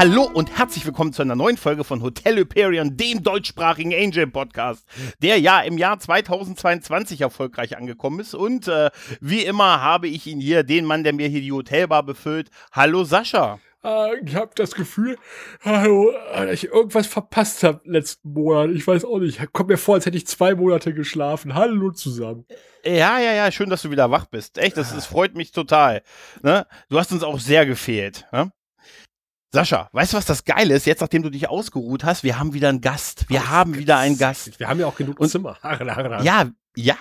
Hallo und herzlich willkommen zu einer neuen Folge von Hotel Hyperion, dem deutschsprachigen Angel-Podcast, der ja im Jahr 2022 erfolgreich angekommen ist. Und wie immer habe ich ihn hier, den Mann, der mir hier die Hotelbar befüllt. Hallo Sascha. Ich habe das Gefühl, dass ich irgendwas verpasst habe letzten Monat. Ich weiß auch nicht. Kommt mir vor, als hätte ich 2 Monate geschlafen. Hallo zusammen. Ja. Schön, dass du wieder wach bist. Echt, das freut mich total. Ne? Du hast uns auch sehr gefehlt. Ne? Sascha, weißt du, was das Geile ist? Jetzt, nachdem du dich ausgeruht hast, wir haben wieder einen Gast. Wir haben ja auch genug Zimmer. Ja.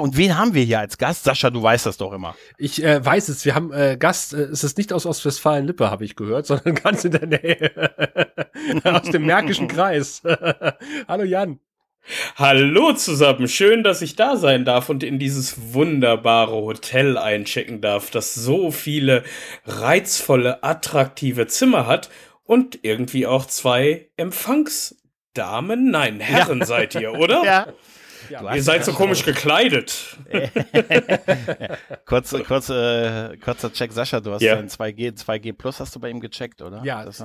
Und wen haben wir hier als Gast? Sascha, du weißt das doch immer. Ich weiß es. Wir haben Gast. Es ist nicht aus Ostwestfalen-Lippe, habe ich gehört, sondern ganz in der Nähe. Aus dem Märkischen Kreis. Hallo Jan. Hallo zusammen, schön, dass ich da sein darf und in dieses wunderbare Hotel einchecken darf, das so viele reizvolle, attraktive Zimmer hat und irgendwie auch 2 Empfangsdamen, nein, Herren seid ihr, oder? Ja. Ihr seid so komisch gekleidet. Kurzer Check, Sascha, du hast dein 2G Plus hast du bei ihm gecheckt, oder? Ja, das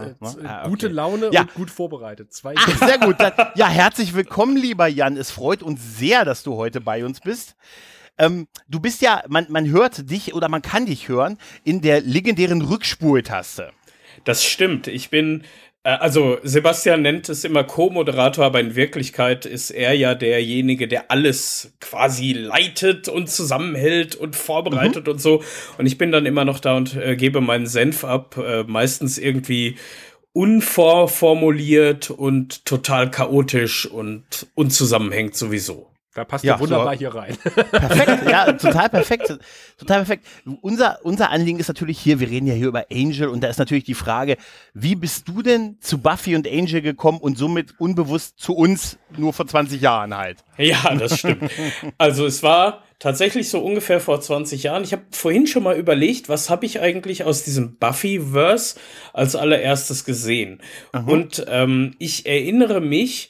gute Laune und gut vorbereitet. 2G. Ach, sehr gut. Ja, herzlich willkommen, lieber Jan. Es freut uns sehr, dass du heute bei uns bist. Du bist ja, man hört dich oder man kann dich hören in der legendären Rückspultaste. Das stimmt. Ich bin... Also Sebastian nennt es immer Co-Moderator, aber in Wirklichkeit ist er ja derjenige, der alles quasi leitet und zusammenhält und vorbereitet und so. Und ich bin dann immer noch da und gebe meinen Senf ab, meistens irgendwie unvorformuliert und total chaotisch und unzusammenhängend sowieso. Da passt ja wunderbar hier rein. Perfekt, ja, total perfekt. Unser Anliegen ist natürlich hier, wir reden ja hier über Angel und da ist natürlich die Frage, wie bist du denn zu Buffy und Angel gekommen und somit unbewusst zu uns nur vor 20 Jahren halt? Ja, das stimmt. Also es war tatsächlich so ungefähr vor 20 Jahren. Ich habe vorhin schon mal überlegt, was habe ich eigentlich aus diesem Buffyverse als allererstes gesehen? Aha. Und ich erinnere mich,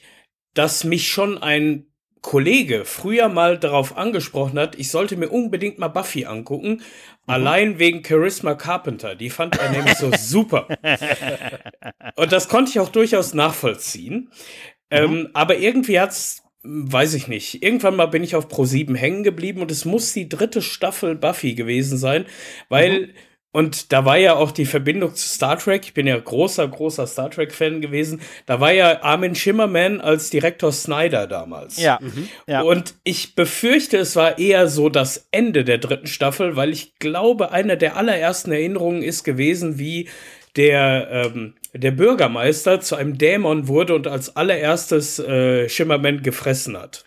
dass mich schon ein Kollege früher mal darauf angesprochen hat, ich sollte mir unbedingt mal Buffy angucken, allein wegen Charisma Carpenter. Die fand er nämlich so super. Und das konnte ich auch durchaus nachvollziehen. Aber irgendwie hat's, weiß ich nicht, irgendwann mal bin ich auf Pro7 hängen geblieben und es muss die dritte Staffel Buffy gewesen sein, weil und da war ja auch die Verbindung zu Star Trek, ich bin ja großer Star Trek-Fan gewesen, da war ja Armin Shimmerman als Direktor Snyder damals. Ja. Ja. Und ich befürchte, es war eher so das Ende der dritten Staffel, weil ich glaube, eine der allerersten Erinnerungen ist gewesen, wie der Bürgermeister zu einem Dämon wurde und als allererstes Shimmerman gefressen hat.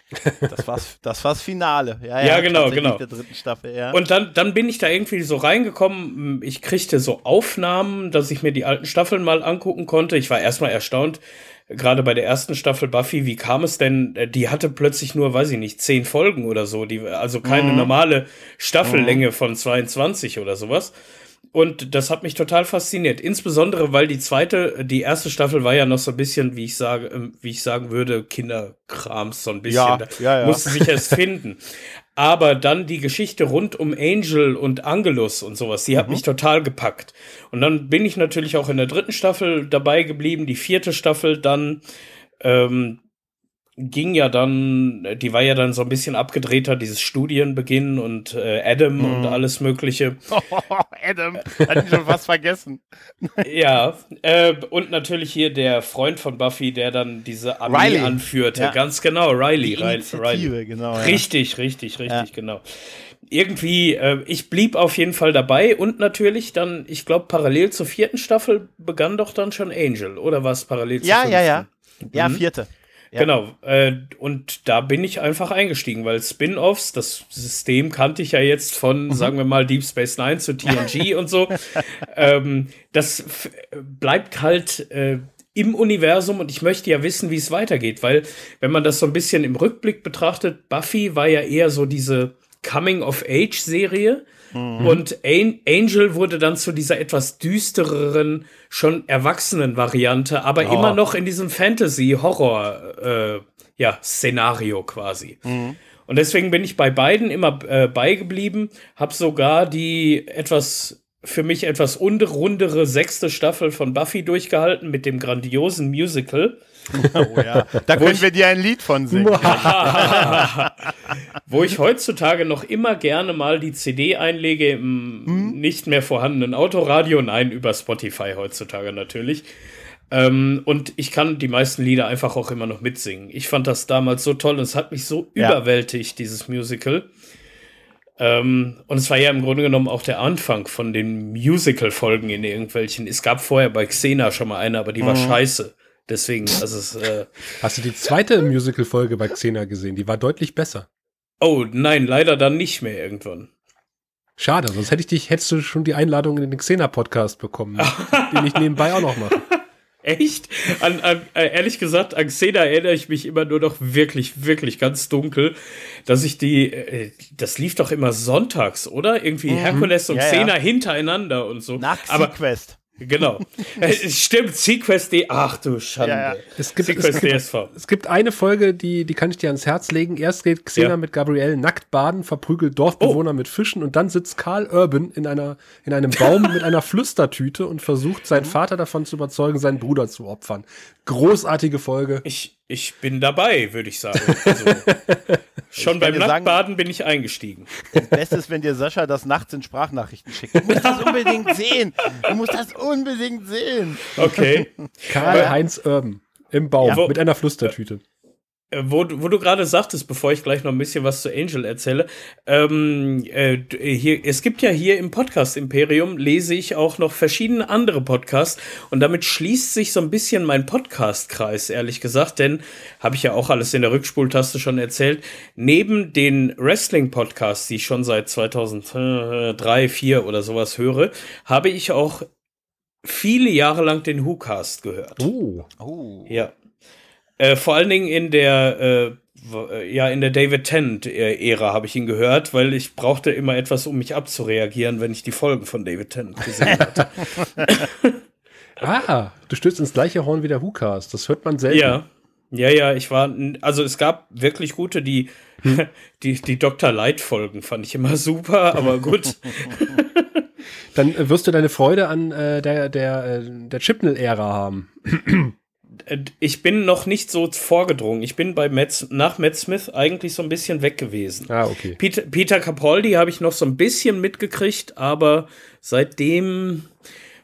Das war's Finale. Ja, genau. Der dritten Staffel, ja. Und dann bin ich da irgendwie so reingekommen. Ich kriegte so Aufnahmen, dass ich mir die alten Staffeln mal angucken konnte. Ich war erstmal erstaunt, gerade bei der ersten Staffel Buffy, wie kam es denn? Die hatte plötzlich nur, weiß ich nicht, 10 Folgen oder so. Also keine normale Staffellänge von 22 oder sowas. Und das hat mich total fasziniert, insbesondere weil die erste Staffel war ja noch so ein bisschen, wie ich sagen würde, Kinderkrams so ein bisschen, ja. Musste sich erst finden. Aber dann die Geschichte rund um Angel und Angelus und sowas, die hat mich total gepackt. Und dann bin ich natürlich auch in der dritten Staffel dabei geblieben, die vierte Staffel dann, die war ja dann so ein bisschen abgedrehter, dieses Studienbeginn und Adam und alles Mögliche. Oh, Adam, hatte ich schon fast vergessen. Ja, und natürlich hier der Freund von Buffy, der dann diese Armee anführte. Ja. Ganz genau, Riley. Genau, richtig, genau. Irgendwie, ich blieb auf jeden Fall dabei und natürlich dann, ich glaube, parallel zur vierten Staffel begann doch dann schon Angel, oder war es parallel zur fünften? Ja, vierte. Ja. Genau, und da bin ich einfach eingestiegen, weil Spin-Offs, das System kannte ich ja jetzt von, sagen wir mal, Deep Space Nine zu TNG und so. Das bleibt halt im Universum und ich möchte ja wissen, wie es weitergeht, weil wenn man das so ein bisschen im Rückblick betrachtet, Buffy war ja eher so diese Coming-of-Age-Serie und Angel wurde dann zu dieser etwas düstereren, schon erwachsenen Variante, aber immer noch in diesem Fantasy-Horror-Szenario quasi. Und deswegen bin ich bei beiden immer beigeblieben, habe sogar die etwas für mich etwas rundere 6. Staffel von Buffy durchgehalten mit dem grandiosen Musical. Oh ja, da können wir dir ein Lied von singen. Wo ich heutzutage noch immer gerne mal die CD einlege im nicht mehr vorhandenen Autoradio. Nein, über Spotify heutzutage natürlich. Und ich kann die meisten Lieder einfach auch immer noch mitsingen. Ich fand das damals so toll und es hat mich so überwältigt, dieses Musical. Und es war ja im Grunde genommen auch der Anfang von den Musical-Folgen in irgendwelchen. Es gab vorher bei Xena schon mal eine, aber die war scheiße. Deswegen, also es. Hast du die zweite Musical-Folge bei Xena gesehen? Die war deutlich besser. Oh, nein, leider dann nicht mehr irgendwann. Schade, sonst hättest du schon die Einladung in den Xena-Podcast bekommen, den ich nebenbei auch noch mache. Echt? Ehrlich gesagt, an Xena erinnere ich mich immer nur noch wirklich, wirklich ganz dunkel, dass ich das lief doch immer sonntags, oder? Irgendwie Hercules und Xena hintereinander und so. Nach SeaQuest. Genau. Stimmt, SeaQuest DSV. Ach du Schande. Ja, ja. Es gibt eine Folge, die kann ich dir ans Herz legen. Erst geht Xena mit Gabrielle nackt baden, verprügelt Dorfbewohner mit Fischen und dann sitzt Karl Urban in einem Baum mit einer Flüstertüte und versucht, seinen Vater davon zu überzeugen, seinen Bruder zu opfern. Großartige Folge. Ich bin dabei, würde ich sagen. Also, schon beim Nacktbaden bin ich eingestiegen. Das Beste ist, wenn dir Sascha das nachts in Sprachnachrichten schickt. Du musst das unbedingt sehen. Okay. Karl-Heinz Urban im Baum mit einer Flüstertüte. Wo du gerade sagtest, bevor ich gleich noch ein bisschen was zu Angel erzähle, es gibt ja hier im Podcast-Imperium, lese ich auch noch verschiedene andere Podcasts und damit schließt sich so ein bisschen mein Podcast-Kreis, ehrlich gesagt, denn, habe ich ja auch alles in der Rückspultaste schon erzählt, neben den Wrestling-Podcasts, die ich schon seit 2003, 2004 oder sowas höre, habe ich auch viele Jahre lang den Who-Cast gehört. Oh. Ja. Vor allen Dingen in der David Tennant-Ära habe ich ihn gehört, weil ich brauchte immer etwas, um mich abzureagieren, wenn ich die Folgen von David Tennant gesehen hatte. Du stößt ins gleiche Horn wie der Who-Cast. Das hört man selten. Ja, es gab wirklich gute, die Dr. Light-Folgen fand ich immer super, aber gut. Dann wirst du deine Freude an der Chibnall-Ära haben. Ich bin noch nicht so vorgedrungen. Ich bin nach Matt Smith eigentlich so ein bisschen weg gewesen. Okay. Peter Capaldi habe ich noch so ein bisschen mitgekriegt, aber seitdem,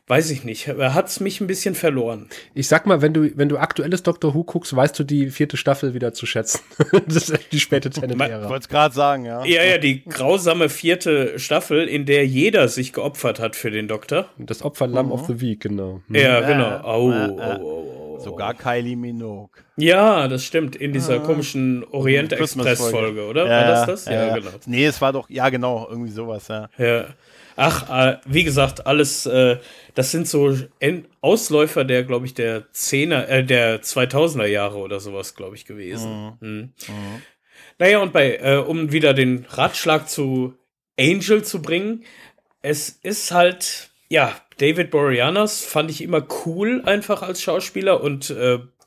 weiß ich nicht, hat es mich ein bisschen verloren. Ich sag mal, wenn du aktuelles Doctor Who guckst, weißt du die 4. Staffel wieder zu schätzen. Das ist die späte Tennant-Ära. Ich wollte es gerade sagen, ja. Ja, die grausame 4. Staffel, in der jeder sich geopfert hat für den Doktor. Das Opferlamm of the Week, genau. Ja, genau. Sogar Kylie Minogue. Ja, das stimmt, in dieser komischen Orient-Express-Folge, oder? Ja, war das? Ja, genau. Nee, es war doch, ja genau, irgendwie sowas, ja. Ja. Wie gesagt, alles, das sind so Ausläufer der, glaube ich, der 2000er Jahre oder sowas, glaube ich, gewesen. Naja, und um wieder den Ratschlag zu Angel zu bringen, es ist halt, ja, David Boreanaz fand ich immer cool einfach als Schauspieler und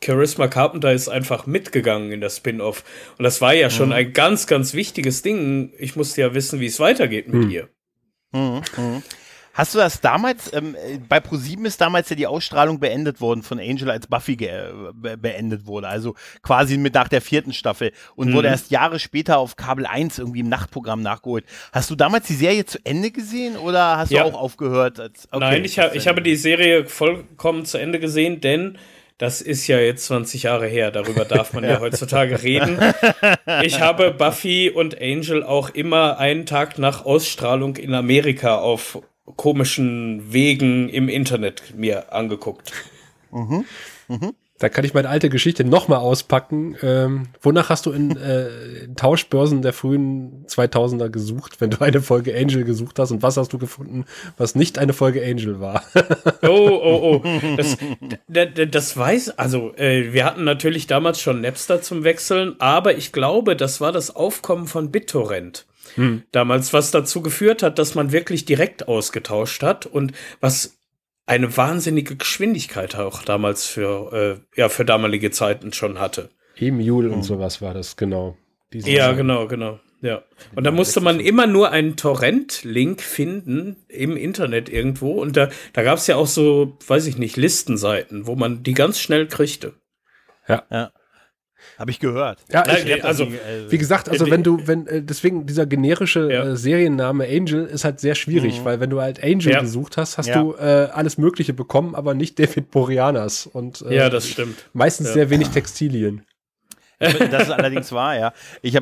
Charisma Carpenter ist einfach mitgegangen in das Spin-Off. Und das war ja schon ein ganz, ganz wichtiges Ding. Ich musste ja wissen, wie es weitergeht mit ihr. Hast du das damals, bei ProSieben ist damals ja die Ausstrahlung beendet worden von Angel, als Buffy beendet wurde, also quasi mit nach der 4. Staffel und wurde erst Jahre später auf Kabel 1 irgendwie im Nachtprogramm nachgeholt. Hast du damals die Serie zu Ende gesehen oder hast du auch aufgehört? Nein, ich habe die Serie vollkommen zu Ende gesehen, denn das ist ja jetzt 20 Jahre her, darüber darf man ja heutzutage reden. Ich habe Buffy und Angel auch immer einen Tag nach Ausstrahlung in Amerika auf komischen Wegen im Internet mir angeguckt. Da kann ich meine alte Geschichte nochmal auspacken. Wonach hast du in Tauschbörsen der frühen 2000er gesucht, wenn du eine Folge Angel gesucht hast? Und was hast du gefunden, was nicht eine Folge Angel war? Oh. Das weiß, also wir hatten natürlich damals schon Napster zum Wechseln, aber ich glaube, das war das Aufkommen von BitTorrent. Damals, was dazu geführt hat, dass man wirklich direkt ausgetauscht hat und was eine wahnsinnige Geschwindigkeit auch damals für damalige Zeiten schon hatte. E-Mule und sowas war das, genau. Ja, genau. Ja, und da musste man immer nur einen Torrent-Link finden im Internet irgendwo. Und da gab es ja auch so, weiß ich nicht, Listenseiten, wo man die ganz schnell kriegte. Ja. Habe ich gehört. Ja, wie gesagt, also wenn deswegen dieser generische Serienname Angel ist halt sehr schwierig, weil wenn du halt Angel gesucht hast, hast du alles Mögliche bekommen, aber nicht David Boreanaz. Und das stimmt. Meistens sehr wenig Textilien. Das ist allerdings wahr, ja. Ich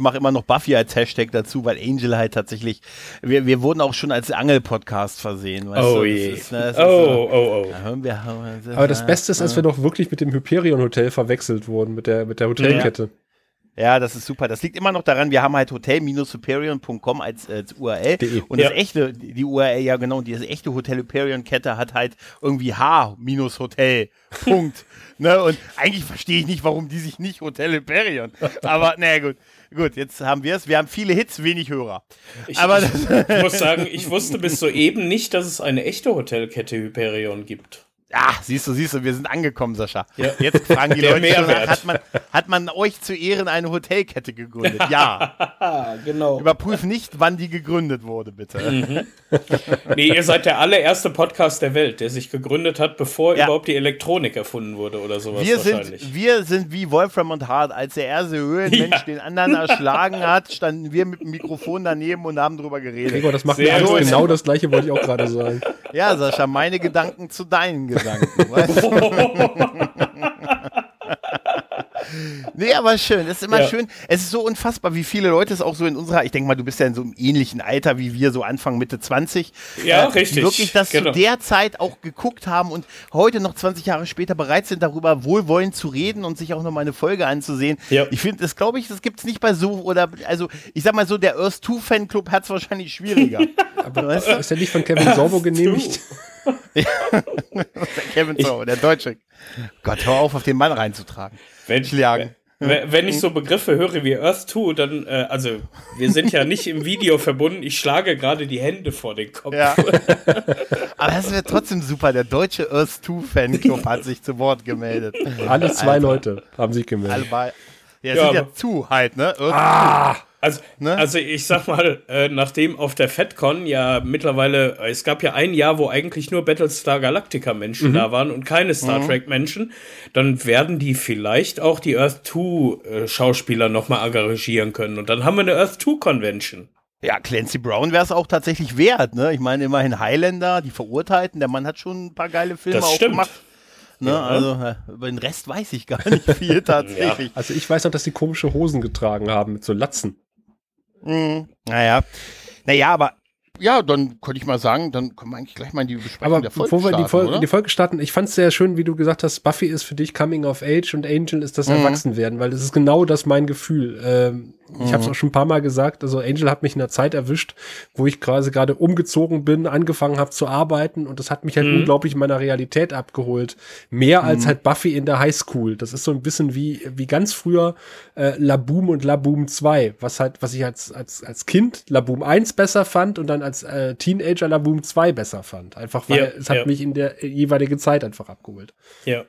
mache immer noch Buffy als Hashtag dazu, weil Angel halt tatsächlich, wir wurden auch schon als Angel-Podcast versehen. Weißt du? Aber das Beste ist, als wir doch wirklich mit dem Hyperion-Hotel verwechselt wurden, mit der Hotelkette. Ja, das ist super. Das liegt immer noch daran, wir haben halt hotel-hyperion.com als URL. De. Und das echte, die URL, ja genau, und diese echte Hotel-Hyperion-Kette hat halt irgendwie h-hotel. Punkt. Ne? Und eigentlich verstehe ich nicht, warum die sich nicht Hotel Hyperion. Aber naja, gut, jetzt haben wir es. Wir haben viele Hits, wenig Hörer. Ich muss sagen, ich wusste bis soeben nicht, dass es eine echte Hotelkette Hyperion gibt. Ach, siehst du, wir sind angekommen, Sascha. Ja. Jetzt fragen die Leute danach, hat man euch zu Ehren eine Hotelkette gegründet? Ja. Genau. Überprüf nicht, wann die gegründet wurde, bitte. Nee, ihr seid der allererste Podcast der Welt, der sich gegründet hat, bevor überhaupt die Elektronik erfunden wurde oder sowas wahrscheinlich. Wir sind wie Wolfram und Hart. Als der erste Höhlenmensch den anderen erschlagen hat, standen wir mit dem Mikrofon daneben und haben drüber geredet. Gregor, das macht mir Angst. Genau das Gleiche wollte ich auch gerade sagen. Ja, Sascha, meine Gedanken zu deinen Gedanken. Nee, aber schön, es ist immer schön, es ist so unfassbar, wie viele Leute es auch so in unserer, ich denke mal, du bist ja in so einem ähnlichen Alter wie wir, so Anfang, Mitte 20, richtig, wirklich das zu der Zeit auch geguckt haben und heute noch 20 Jahre später bereit sind, darüber wohlwollend zu reden und sich auch nochmal eine Folge anzusehen. Ja. Ich finde, das glaube ich, das gibt es nicht bei so, oder, also, ich sag mal so, der Earth 2 Fanclub hat es wahrscheinlich schwieriger. Aber weißt du? Ist ja nicht von Kevin Sorbo genehmigt? Kevin Sorbo, der Deutsche. Gott, hör auf den Mann reinzutragen. Wenn ich so Begriffe höre wie Earth 2, dann, also wir sind ja nicht im Video verbunden, ich schlage gerade die Hände vor den Kopf. Ja. Aber das wäre trotzdem super, der deutsche Earth 2 Fanclub hat sich zu Wort gemeldet. Alle zwei Leute haben sich gemeldet. Sind ja zu halt, ne? Also ich sag mal, nachdem auf der FedCon ja mittlerweile, es gab ja ein Jahr, wo eigentlich nur Battlestar Galactica Menschen da waren und keine Star Trek Menschen, dann werden die vielleicht auch die Earth 2 Schauspieler nochmal engagieren können und dann haben wir eine Earth 2 Convention. Ja, Clancy Brown wäre es auch tatsächlich wert, ne? Ich meine, immerhin Highlander, die Verurteilten, der Mann hat schon ein paar geile Filme auch gemacht. Ne, also über den Rest weiß ich gar nicht viel tatsächlich. Ja. Also ich weiß noch, dass die komische Hosen getragen haben mit so Latzen. Naja, aber dann könnte ich mal sagen, dann können wir eigentlich gleich mal in die Besprechung der Folge starten. Bevor wir in die Folge starten, ich fand es sehr schön, wie du gesagt hast, Buffy ist für dich Coming of Age und Angel ist das Erwachsenwerden, weil das ist genau das mein Gefühl. Ich habe es auch schon ein paar Mal gesagt, also Angel hat mich in der Zeit erwischt, wo ich quasi gerade umgezogen bin, angefangen habe zu arbeiten und das hat mich halt unglaublich in meiner Realität abgeholt. Mehr als halt Buffy in der Highschool. Das ist so ein bisschen wie ganz früher Laboom und Laboom 2, was ich als Kind Laboom 1 besser fand und dann als Teenager Laboom 2 besser fand. Einfach weil es hat mich in der jeweiligen Zeit einfach abgeholt. Ja,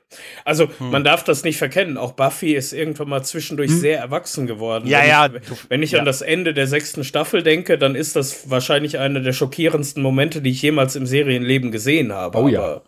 also man darf das nicht verkennen. Auch Buffy ist irgendwann mal zwischendurch sehr erwachsen geworden. Wenn ich an das Ende der 6. Staffel denke, dann ist das wahrscheinlich einer der schockierendsten Momente, die ich jemals im Serienleben gesehen habe. Oh ja. Aber,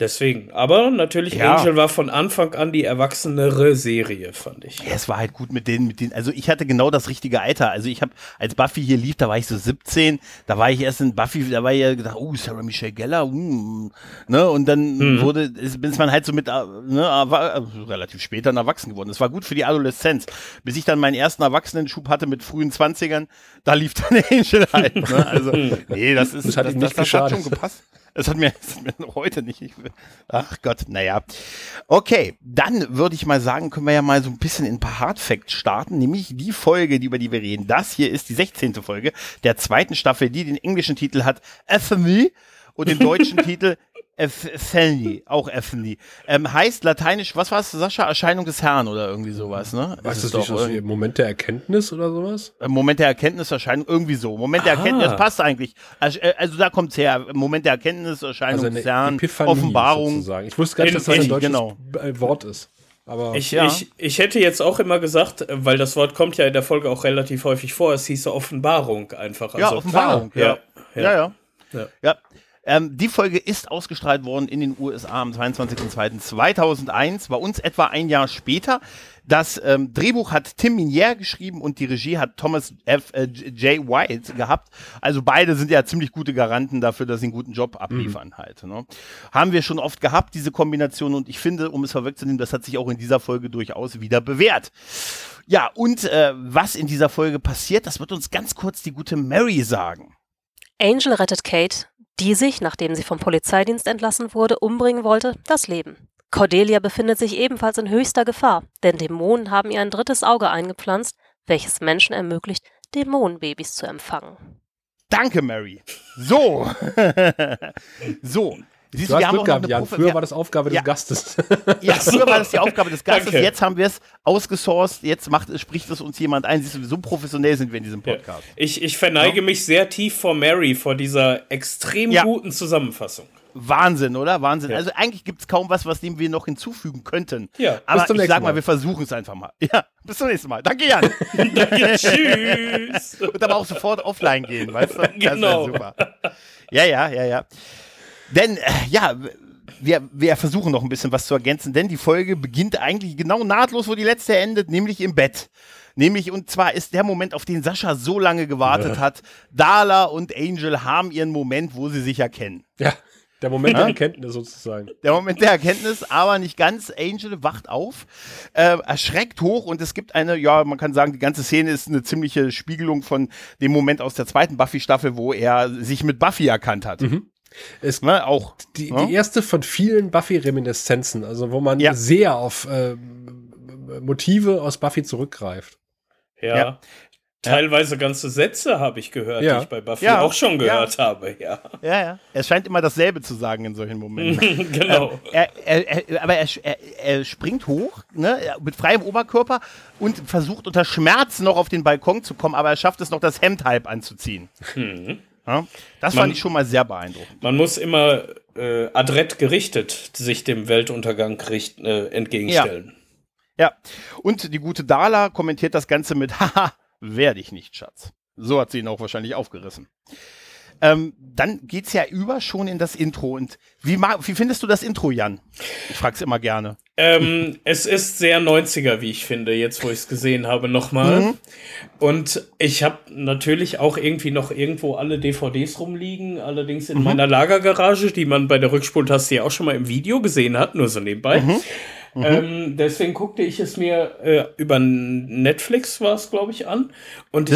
deswegen. Aber natürlich, Angel war von Anfang an die erwachsenere Serie, fand ich. Ja, es war halt gut mit denen. Also ich hatte genau das richtige Alter. Also ich habe, als Buffy hier lief, da war ich so 17. Da war ich erst in Buffy, da war ich ja gedacht, Sarah Michelle Gellar, ne? Und dann ist man halt so mit, relativ später ein Erwachsen geworden. Das war gut für die Adoleszenz. Bis ich dann meinen ersten Erwachsenenschub hatte mit frühen 20ern, da lief dann Angel halt. Ne? Also, nee, das hat schon gepasst. Das hat mir heute nicht. Ach Gott, naja. Okay, dann würde ich mal sagen, können wir ja mal so ein bisschen in ein paar Hardfacts starten, nämlich die Folge, über die wir reden. Das hier ist die 16. Folge der 2. Staffel, die den englischen Titel hat Ephemy und den deutschen Titel Epheny, auch Epheny. Heißt lateinisch, was war es, Sascha? Erscheinung des Herrn oder irgendwie sowas, ne? Weißt du nicht, was Moment der Erkenntnis oder sowas? Moment der Erkenntnis, Erscheinung, irgendwie so. Moment der Erkenntnis, das passt eigentlich. Also da kommt's her. Moment der Erkenntnis, Erscheinung des Herrn, Epiphanie, Offenbarung. Sozusagen. Ich wusste gar nicht, dass das ein deutsches Wort ist. Aber ich hätte jetzt auch immer gesagt, weil das Wort kommt ja in der Folge auch relativ häufig vor, es hieße Offenbarung einfach. Also, ja, Offenbarung. Ja. Die Folge ist ausgestrahlt worden in den USA am 22.02.2001, bei uns etwa ein Jahr später. Das Drehbuch hat Tim Minier geschrieben und die Regie hat Thomas F. J. White gehabt. Also beide sind ja ziemlich gute Garanten dafür, dass sie einen guten Job abliefern halt. Ne? Haben wir schon oft gehabt, diese Kombination. Und ich finde, um es vorwegzunehmen, das hat sich auch in dieser Folge durchaus wieder bewährt. Ja, und was in dieser Folge passiert, das wird uns ganz kurz die gute Mary sagen. Angel rettet Kate, die sich, nachdem sie vom Polizeidienst entlassen wurde, umbringen wollte, das Leben. Cordelia befindet sich ebenfalls in höchster Gefahr, denn Dämonen haben ihr ein drittes Auge eingepflanzt, welches Menschen ermöglicht, Dämonenbabys zu empfangen. Danke, Mary. So. Siehst du, hast Glück gehabt, Jan. Früher war das Aufgabe des Gastes. Ja, früher war das die Aufgabe des Gastes. Danke. Jetzt haben wir es ausgesourced. Jetzt spricht es uns jemand ein. Siehst du, so professionell sind wir in diesem Podcast. Ja. Ich verneige mich sehr tief vor Mary, vor dieser extrem guten Zusammenfassung. Wahnsinn, oder? Wahnsinn. Ja. Also eigentlich gibt es kaum was dem wir noch hinzufügen könnten. Ja, aber ich sag mal, wir versuchen es einfach mal. Ja, bis zum nächsten Mal. Danke, Jan. Danke, tschüss. Und aber auch sofort offline gehen, weißt du? Genau. Das wäre super. Ja. Denn, wir versuchen noch ein bisschen was zu ergänzen, denn die Folge beginnt eigentlich genau nahtlos, wo die letzte endet, nämlich im Bett. Und zwar ist der Moment, auf den Sascha so lange gewartet hat. Darla und Angel haben ihren Moment, wo sie sich erkennen. Ja, der Moment der Erkenntnis sozusagen. Der Moment der Erkenntnis, aber nicht ganz. Angel wacht auf, erschreckt hoch und es gibt eine, man kann sagen, die ganze Szene ist eine ziemliche Spiegelung von dem Moment aus der zweiten Buffy-Staffel, wo er sich mit Buffy erkannt hat. Mhm. Ist auch die erste von vielen Buffy-Reminiszenzen, also wo man sehr auf Motive aus Buffy zurückgreift. Ja. Teilweise ganze Sätze habe ich gehört, die ich bei Buffy auch schon gehört habe. Ja. Er scheint immer dasselbe zu sagen in solchen Momenten. Genau. Aber er springt hoch, mit freiem Oberkörper und versucht unter Schmerz noch auf den Balkon zu kommen, aber er schafft es noch, das Hemd halb anzuziehen. Mhm. Ja, fand ich schon mal sehr beeindruckend. Man muss immer adrett gerichtet sich dem Weltuntergang entgegenstellen. Ja, und die gute Darla kommentiert das Ganze mit Haha, werde ich nicht, Schatz. So hat sie ihn auch wahrscheinlich aufgerissen. Dann geht's ja schon in das Intro. Und wie findest du das Intro, Jan? Ich frag's immer gerne. Es ist sehr 90er, wie ich finde, jetzt, wo ich es gesehen habe, nochmal. Mhm. Und ich habe natürlich auch irgendwie noch irgendwo alle DVDs rumliegen, allerdings in meiner Lagergarage, die man bei der Rückspultaste ja auch schon mal im Video gesehen hat, nur so nebenbei. Mhm. Deswegen guckte ich es mir über Netflix, war es, glaube ich, an. Und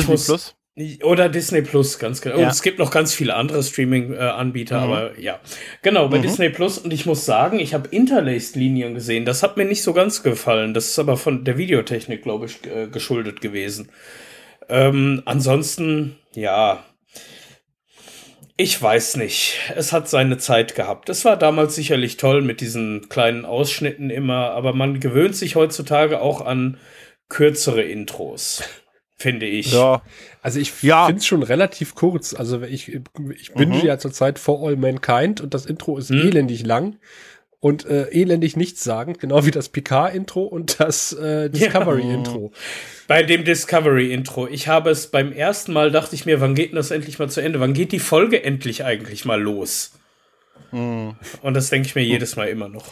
oder Disney Plus, ganz genau. Ja. Und es gibt noch ganz viele andere Streaming-Anbieter, aber Genau, bei Disney Plus. Und ich muss sagen, ich habe Interlaced-Linien gesehen. Das hat mir nicht so ganz gefallen. Das ist aber von der Videotechnik, glaube ich, geschuldet gewesen. Ansonsten, ich weiß nicht. Es hat seine Zeit gehabt. Es war damals sicherlich toll mit diesen kleinen Ausschnitten immer. Aber man gewöhnt sich heutzutage auch an kürzere Intros. Finde ich. Ja. Also ich finde es schon relativ kurz. Also ich binge ja zurzeit For All Mankind und das Intro ist elendig lang und elendig nichts sagen, genau wie das Picard-Intro und das Discovery-Intro. Bei dem Discovery-Intro. Ich habe es beim ersten Mal, dachte ich mir, wann geht denn das endlich mal zu Ende? Wann geht die Folge endlich eigentlich mal los? Und das denke ich mir jedes Mal immer noch.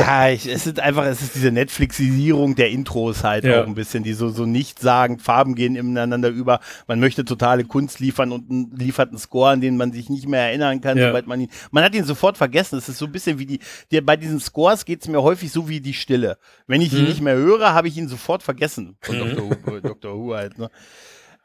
Ja, es ist diese Netflixisierung der Intros halt auch ein bisschen, die so nichtssagend, Farben gehen ineinander über. Man möchte totale Kunst liefern und liefert einen Score, an den man sich nicht mehr erinnern kann, sobald man ihn. Man hat ihn sofort vergessen. Es ist so ein bisschen wie bei diesen Scores geht es mir häufig so wie die Stille. Wenn ich ihn nicht mehr höre, habe ich ihn sofort vergessen. Von Doctor Who halt, ne?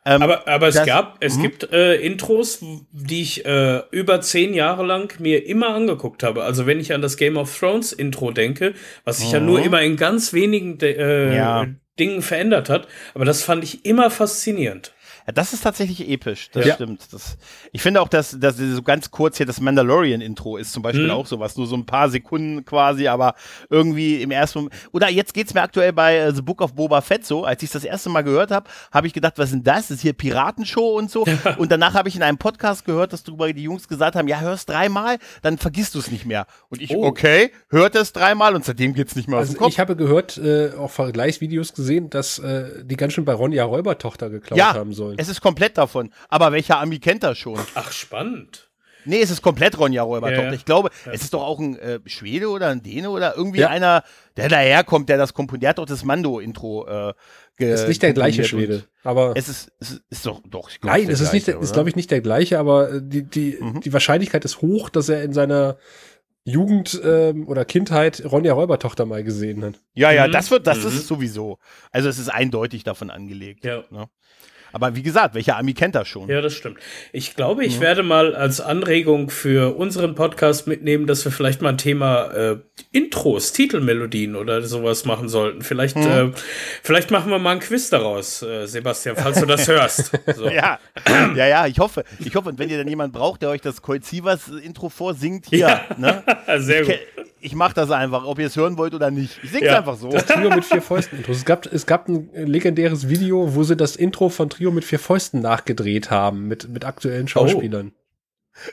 Aber es gibt Intros, die ich über 10 Jahre lang mir immer angeguckt habe. Also wenn ich an das Game of Thrones Intro denke, was sich ja nur immer in ganz wenigen Dingen verändert hat, aber das fand ich immer faszinierend. Ja, das ist tatsächlich episch, das stimmt. Das, ich finde auch, dass so ganz kurz hier das Mandalorian-Intro ist zum Beispiel auch sowas, nur so ein paar Sekunden quasi, aber irgendwie im ersten Moment. Oder jetzt geht's mir aktuell bei The Book of Boba Fett so, als ich das erste Mal gehört habe, habe ich gedacht, was ist denn das? Ist hier Piratenshow und so? Und danach habe ich in einem Podcast gehört, dass darüber die Jungs gesagt haben, ja, hör's dreimal, dann vergisst du es nicht mehr. Und ich, okay, hört es dreimal und seitdem geht's nicht mehr aus dem Kopf. Ich habe gehört, auch Vergleichsvideos gesehen, dass die ganz schön bei Ronja Räubertochter geklaut haben sollen. Es ist komplett davon. Aber welcher Ami kennt das schon? Ach, spannend. Nee, es ist komplett Ronja Räubertochter. Ja. Ich glaube, es ist doch auch ein Schwede oder ein Däne oder irgendwie einer, der daherkommt, der das komponiert. Der hat doch das Mando-Intro Das ist nicht der gleiche Schwede. Aber es ist doch ich glaube, nein, es ist, glaube ich, nicht der gleiche, aber die Wahrscheinlichkeit ist hoch, dass er in seiner Jugend oder Kindheit Ronja Räubertochter mal gesehen hat. Ja, ja, das ist es sowieso. Also es ist eindeutig davon angelegt. Ja. Ne? Aber wie gesagt, welcher Ami kennt das schon? Ja, das stimmt. Ich glaube, ich werde mal als Anregung für unseren Podcast mitnehmen, dass wir vielleicht mal ein Thema Intros, Titelmelodien oder sowas machen sollten. Vielleicht machen wir mal einen Quiz daraus, Sebastian, falls du das hörst. So. Ja, ich hoffe. Und wenn ihr dann jemanden braucht, der euch das Colt-Sievers-Intro vorsingt, hier. Ja. Ne? Sehr gut. Ich mach das einfach, ob ihr es hören wollt oder nicht. Ich sing's einfach so. Das Trio mit vier Fäusten-Intros. Es gab ein legendäres Video, wo sie das Intro von Trio mit vier Fäusten nachgedreht haben, mit aktuellen Schauspielern.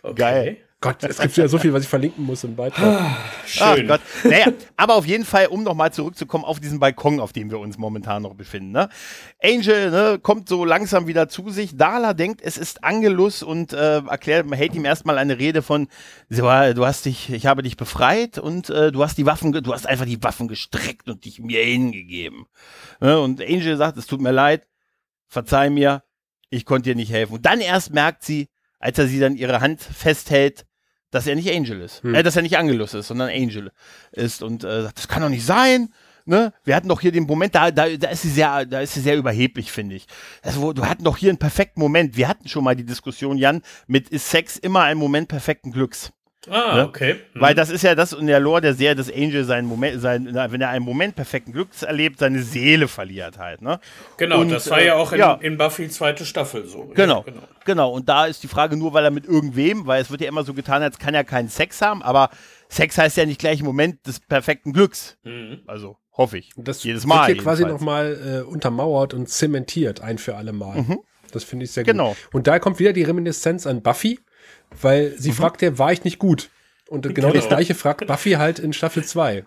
Oh. Okay. Geil. Gott, es gibt ja so viel, was ich verlinken muss im Beitrag. Schön. Gott. Naja, aber auf jeden Fall, um nochmal zurückzukommen auf diesen Balkon, auf dem wir uns momentan noch befinden. Ne? Angel kommt so langsam wieder zu sich. Darla denkt, es ist Angelus und hält ihm erstmal eine Rede von, ich habe dich befreit und du hast einfach die Waffen gestreckt und dich mir hingegeben. Ne? Und Angel sagt, es tut mir leid, verzeih mir, ich konnte dir nicht helfen. Und dann erst merkt sie, als er sie dann ihre Hand festhält, dass er nicht Angel ist. Dass er nicht Angelus ist, sondern Angel ist. Und sagt, das kann doch nicht sein. Ne? Wir hatten doch hier den Moment, da ist sie sehr überheblich, finde ich. Also, du hatten doch hier einen perfekten Moment. Wir hatten schon mal die Diskussion, Jan, ist Sex immer ein Moment perfekten Glücks? Ah, ne? Okay. Weil das ist ja das in der Lore der Serie, dass Angel wenn er einen Moment perfekten Glücks erlebt, seine Seele verliert halt. Ne? Genau, und das war ja auch in Buffy zweite Staffel so. Genau, ja, genau. Und da ist die Frage nur, weil er mit irgendwem, weil es wird ja immer so getan, als kann er keinen Sex haben, aber Sex heißt ja nicht gleich im Moment des perfekten Glücks. Mhm. Also hoffe ich. Und das jedes Mal. Das wird hier quasi nochmal untermauert und zementiert, ein für alle Mal. Mhm. Das finde ich sehr gut. Genau. Und da kommt wieder die Reminiszenz an Buffy. Weil sie fragt ja, war ich nicht gut? Und genau das gleiche fragt Buffy halt in Staffel 2.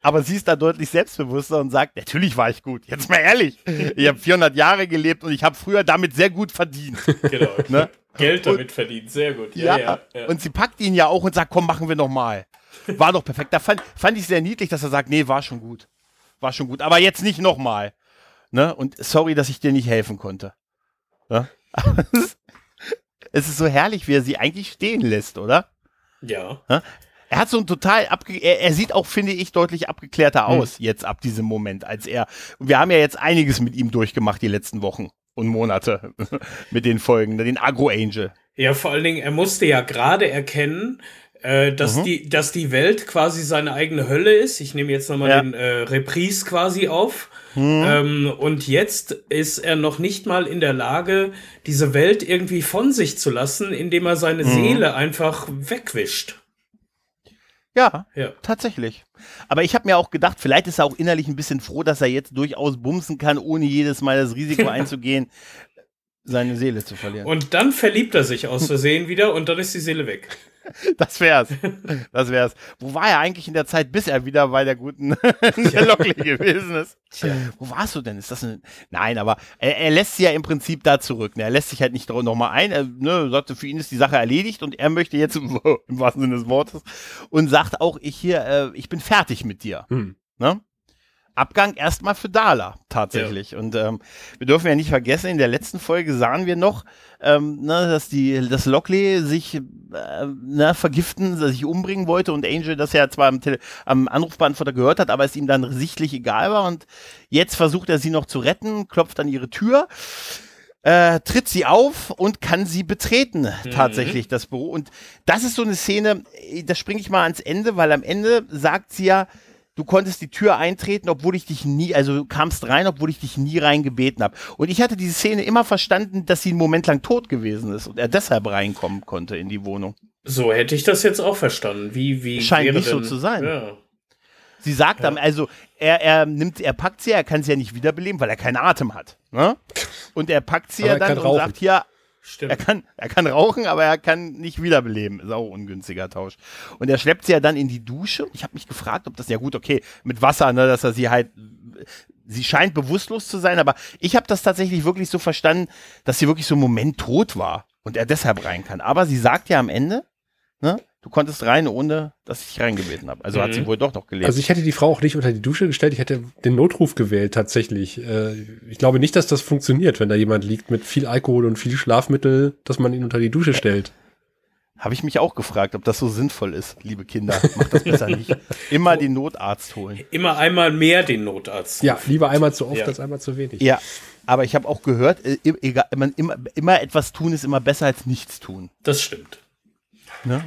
Aber sie ist da deutlich selbstbewusster und sagt, natürlich war ich gut. Jetzt mal ehrlich, ich habe 400 Jahre gelebt und ich habe früher damit sehr gut verdient. Genau, ne? Geld damit verdient, sehr gut. Ja. Und sie packt ihn ja auch und sagt, komm, machen wir nochmal. War doch perfekt. Da fand ich sehr niedlich, dass er sagt, nee, war schon gut. War schon gut, aber jetzt nicht nochmal. Ne? Und sorry, dass ich dir nicht helfen konnte. Ne? Es ist so herrlich, wie er sie eigentlich stehen lässt, oder? Ja. Er hat so ein total er sieht auch, finde ich, deutlich abgeklärter aus jetzt ab diesem Moment, als er. Und wir haben ja jetzt einiges mit ihm durchgemacht die letzten Wochen und Monate mit den Folgen, den Agro-Angel. Ja, vor allen Dingen, er musste ja gerade erkennen, dass die Welt quasi seine eigene Hölle ist. Ich nehme jetzt nochmal den Reprise quasi auf. Und jetzt ist er noch nicht mal in der Lage, diese Welt irgendwie von sich zu lassen, indem er seine Seele einfach wegwischt. Ja, tatsächlich. Aber ich habe mir auch gedacht, vielleicht ist er auch innerlich ein bisschen froh, dass er jetzt durchaus bumsen kann, ohne jedes Mal das Risiko einzugehen, seine Seele zu verlieren. Und dann verliebt er sich aus Versehen wieder und dann ist die Seele weg. Das wär's. Wo war er eigentlich in der Zeit, bis er wieder bei der guten Lockley gewesen ist? Tja. Wo warst du denn? Ist das Nein, aber er lässt sie ja im Prinzip da zurück. Ne? Er lässt sich halt nicht nochmal ein. Er sagte, für ihn ist die Sache erledigt und er möchte jetzt im wahrsten Sinne des Wortes und sagt auch, ich bin fertig mit dir. Ne? Abgang erstmal für Darla, tatsächlich. Ja. Und wir dürfen ja nicht vergessen, in der letzten Folge sahen wir noch, dass Lockley sich sich umbringen wollte und Angel das ja zwar am Anrufbeantworter gehört hat, aber es ihm dann sichtlich egal war. Und jetzt versucht er sie noch zu retten, klopft an ihre Tür, tritt sie auf und kann sie betreten, tatsächlich, das Büro. Und das ist so eine Szene, da springe ich mal ans Ende, weil am Ende sagt sie ja, du konntest die Tür eintreten, obwohl ich dich nie, also du kamst rein, obwohl ich dich nie reingebeten habe. Und ich hatte diese Szene immer verstanden, dass sie einen Moment lang tot gewesen ist und er deshalb reinkommen konnte in die Wohnung. So hätte ich das jetzt auch verstanden. Wie scheint nicht so zu sein. Ja. Sie sagt dann, also er packt sie, er kann sie ja nicht wiederbeleben, weil er keinen Atem hat. Ne? Und er packt sie ja dann und sagt, hier, stimmt. Er kann rauchen, aber er kann nicht wiederbeleben. Ist auch ein ungünstiger Tausch. Und er schleppt sie ja dann in die Dusche. Ich habe mich gefragt, ob das, ja gut, okay, mit Wasser, ne, dass er sie halt, sie scheint bewusstlos zu sein, aber ich habe das tatsächlich wirklich so verstanden, dass sie wirklich so einen Moment tot war und er deshalb rein kann. Aber sie sagt ja am Ende, ne, du konntest rein, ohne dass ich dich reingebeten habe. Also hat sie wohl doch noch gelebt. Also ich hätte die Frau auch nicht unter die Dusche gestellt. Ich hätte den Notruf gewählt, tatsächlich. Ich glaube nicht, dass das funktioniert, wenn da jemand liegt mit viel Alkohol und viel Schlafmittel, dass man ihn unter die Dusche stellt. Habe ich mich auch gefragt, ob das so sinnvoll ist, liebe Kinder. Macht das besser nicht. Immer den Notarzt holen. Immer einmal mehr den Notarzt. Ja, lieber einmal zu oft als einmal zu wenig. Ja, aber ich habe auch gehört, egal, immer etwas tun ist immer besser als nichts tun. Das stimmt. Ne?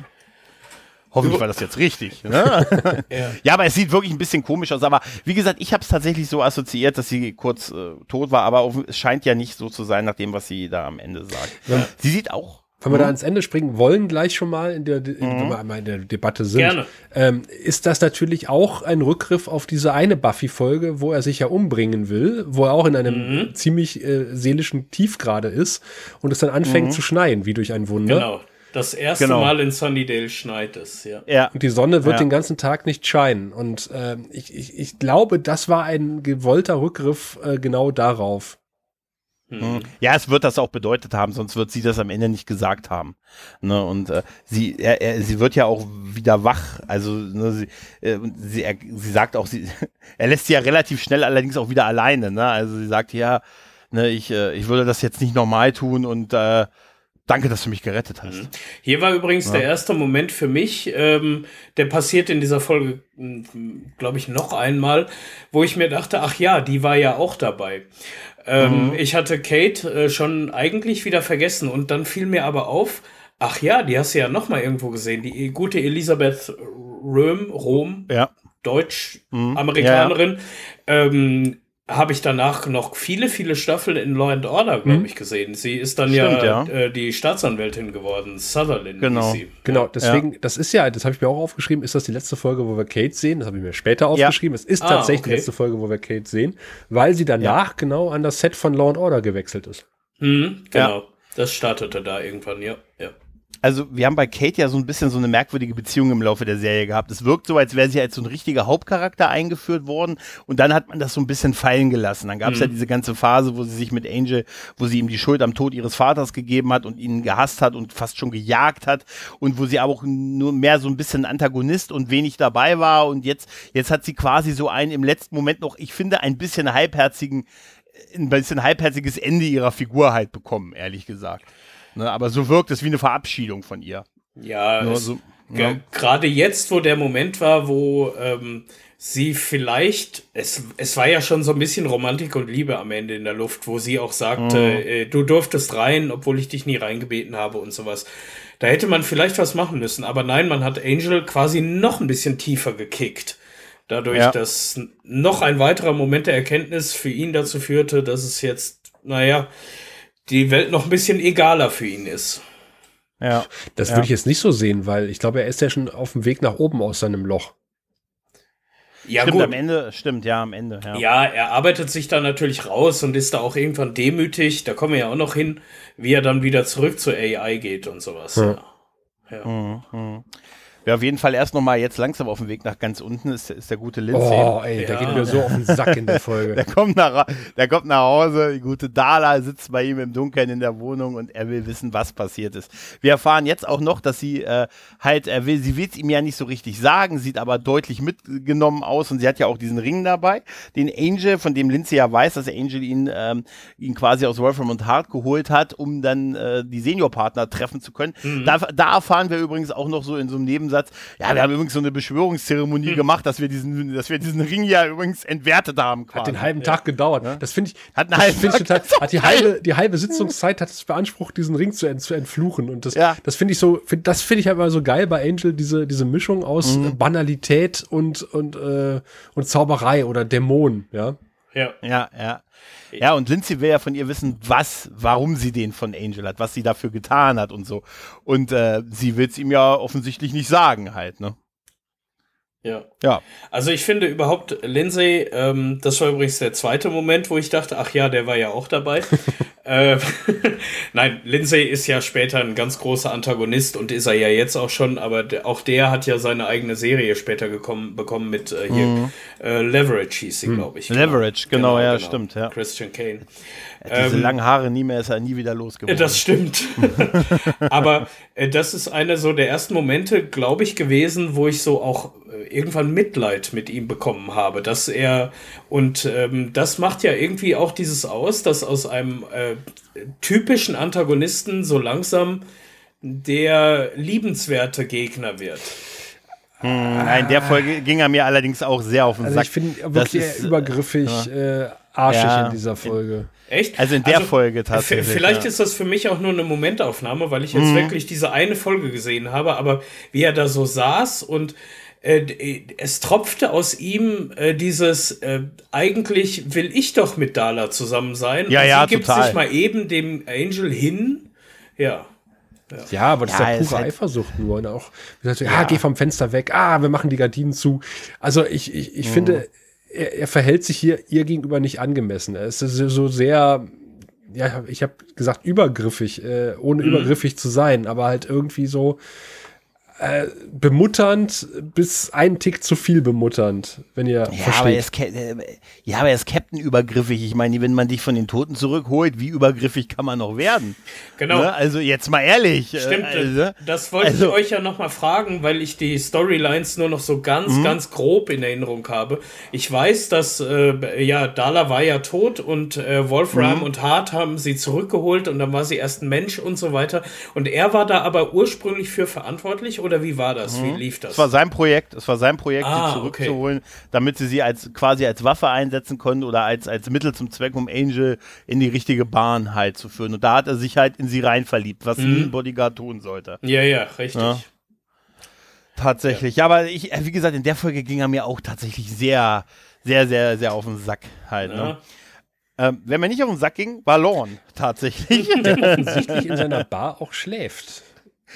Hoffentlich war das jetzt richtig. Ne? Ja, aber es sieht wirklich ein bisschen komisch aus. Aber wie gesagt, ich habe es tatsächlich so assoziiert, dass sie kurz tot war. Aber es scheint ja nicht so zu sein, nach dem, was sie da am Ende sagt. Ja. Sie sieht auch. Wenn wir da ans Ende springen wollen, gleich schon mal, wenn wir einmal in der Debatte sind, gerne. Ist das natürlich auch ein Rückgriff auf diese eine Buffy-Folge, wo er sich ja umbringen will, wo er auch in einem ziemlich seelischen Tief gerade ist und es dann anfängt zu schneien, wie durch ein Wunder. Genau. Das erste Mal in Sunnydale schneit es, ja. Und die Sonne wird den ganzen Tag nicht scheinen. Und ich glaube, das war ein gewollter Rückgriff genau darauf. Mhm. Ja, es wird das auch bedeutet haben, sonst wird sie das am Ende nicht gesagt haben. Ne? Und sie wird ja auch wieder wach. Also ne, sie sagt auch, er lässt sie ja relativ schnell allerdings auch wieder alleine. Ne? Also sie sagt ja, ne, ich würde das jetzt nicht normal tun und danke, dass du mich gerettet hast. Hier war übrigens der erste Moment für mich, der passiert in dieser Folge, glaube ich, noch einmal, wo ich mir dachte, ach ja, die war ja auch dabei. Ich hatte Kate schon eigentlich wieder vergessen und dann fiel mir aber auf, ach ja, die hast du ja noch mal irgendwo gesehen, die gute Elisabeth Röhm, Deutsch-Amerikanerin, habe ich danach noch viele, viele Staffeln in Law and Order, glaube ich, gesehen. Sie ist dann die Staatsanwältin geworden, Sutherland. Genau, deswegen, das ist ja, das habe ich mir auch aufgeschrieben, ist das die letzte Folge, wo wir Kate sehen? Das habe ich mir später aufgeschrieben. Es ist tatsächlich die letzte Folge, wo wir Kate sehen, weil sie danach genau an das Set von Law and Order gewechselt ist. Mhm, genau, das startete da irgendwann, ja. Also wir haben bei Kate ja so ein bisschen so eine merkwürdige Beziehung im Laufe der Serie gehabt. Es wirkt so, als wäre sie als so ein richtiger Hauptcharakter eingeführt worden und dann hat man das so ein bisschen fallen gelassen. Dann gab es ja diese ganze Phase, wo sie sich mit Angel, wo sie ihm die Schuld am Tod ihres Vaters gegeben hat und ihn gehasst hat und fast schon gejagt hat und wo sie aber auch nur mehr so ein bisschen Antagonist und wenig dabei war und jetzt hat sie quasi so einen im letzten Moment noch, ich finde, ein bisschen halbherziges Ende ihrer Figur halt bekommen, ehrlich gesagt. Ne, aber so wirkt es wie eine Verabschiedung von ihr. Ja, gerade jetzt, wo der Moment war, wo sie vielleicht, es war ja schon so ein bisschen Romantik und Liebe am Ende in der Luft, wo sie auch sagte, du durftest rein, obwohl ich dich nie reingebeten habe und sowas. Da hätte man vielleicht was machen müssen, aber nein, man hat Angel quasi noch ein bisschen tiefer gekickt. Dadurch, dass noch ein weiterer Moment der Erkenntnis für ihn dazu führte, dass es jetzt, die Welt noch ein bisschen egaler für ihn ist. Ja. Das würde ich jetzt nicht so sehen, weil ich glaube, er ist ja schon auf dem Weg nach oben aus seinem Loch. Ja, stimmt, gut. Am Ende. Ja. Ja, er arbeitet sich da natürlich raus und ist da auch irgendwann demütig. Da kommen wir ja auch noch hin, wie er dann wieder zurück zur AI geht und sowas. Ja. Wer auf jeden Fall erst nochmal jetzt langsam auf dem Weg nach ganz unten ist der gute Lindsay. Oh, ey, der geht mir so auf den Sack in der Folge. Der kommt nach Hause, die gute Darla sitzt bei ihm im Dunkeln in der Wohnung und er will wissen, was passiert ist. Wir erfahren jetzt auch noch, dass sie sie will es ihm ja nicht so richtig sagen, sieht aber deutlich mitgenommen aus und sie hat ja auch diesen Ring dabei, den Angel, von dem Lindsay ja weiß, dass Angel ihn quasi aus Wolfram und Hart geholt hat, um dann die Seniorpartner treffen zu können. Da erfahren wir übrigens auch noch so in so einem Nebensatz, Nebensatz, ja, wir haben übrigens so eine Beschwörungszeremonie gemacht, dass wir diesen Ring ja übrigens entwertet haben. Quasi. Hat den halben Tag gedauert. Ja? Das finde ich, die halbe Sitzungszeit hat es beansprucht, diesen Ring zu entfluchen. Und das finde ich so, das finde ich aber so geil bei Angel, diese Mischung aus Banalität und Zauberei oder Dämonen, ja. Ja. Ja, ja. Ja, und Lindsay will ja von ihr wissen, warum sie den von Angel hat, was sie dafür getan hat und so. Und sie will es ihm ja offensichtlich nicht sagen halt, ne? Ja. Ja. Also ich finde überhaupt, Lindsay, das war übrigens der zweite Moment, wo ich dachte, ach ja, der war ja auch dabei. Nein, Lindsay ist ja später ein ganz großer Antagonist und ist er ja jetzt auch schon, aber auch der hat ja seine eigene Serie später bekommen mit Leverage hieß sie, glaube ich. Leverage, genau, stimmt. Ja. Christian Kane. Ja, diese langen Haare ist er nie wieder losgeworden. Das stimmt. Aber das ist einer so der ersten Momente, glaube ich, gewesen, wo ich so auch irgendwann Mitleid mit ihm bekommen habe, dass er, und das macht ja irgendwie auch dieses aus, dass aus einem typischen Antagonisten so langsam der liebenswerte Gegner wird. Nein, in der Folge ging er mir allerdings auch sehr auf den Sack. Ich finde wirklich übergriffig, arschig in dieser Folge. Echt? Also in der Folge tatsächlich. Vielleicht ist das für mich auch nur eine Momentaufnahme, weil ich jetzt wirklich diese eine Folge gesehen habe, aber wie er da so saß und es tropfte aus ihm dieses, eigentlich will ich doch mit Darla zusammen sein. Ja, ja, total. Und sie gibt sich mal eben dem Angel hin. Ja. Ja, ja, aber das ist ja pure Eifersucht nur. Und auch, geh vom Fenster weg. Ah, wir machen die Gardinen zu. Also ich finde, er verhält sich hier ihr gegenüber nicht angemessen. Er ist so sehr, ja, ich habe gesagt übergriffig, ohne übergriffig zu sein, aber halt irgendwie so, bemutternd bis einen Tick zu viel bemutternd, wenn ihr versteht. Aber er ist Captain übergriffig. Ich meine, wenn man dich von den Toten zurückholt, wie übergriffig kann man noch werden? Genau. Ne? Also jetzt mal ehrlich. Stimmt, das wollte ich euch ja nochmal fragen, weil ich die Storylines nur noch so ganz grob in Erinnerung habe. Ich weiß, dass Darla war ja tot und Wolfram und Hart haben sie zurückgeholt und dann war sie erst ein Mensch und so weiter. Und er war da aber ursprünglich für verantwortlich, oder wie war das? Wie lief das? Es war sein Projekt, sie zurückzuholen, damit sie als Waffe einsetzen konnten oder als Mittel zum Zweck, um Angel in die richtige Bahn halt zu führen. Und da hat er sich halt in sie rein verliebt, was nie ein Bodyguard tun sollte. Ja, ja, richtig. Ja. Tatsächlich. Ja, aber wie gesagt, in der Folge ging er mir auch tatsächlich sehr, sehr, sehr, sehr auf den Sack halt. Ja. Ne? Wenn mir nicht auf den Sack ging, war Lorne tatsächlich. Der offensichtlich in seiner Bar auch schläft.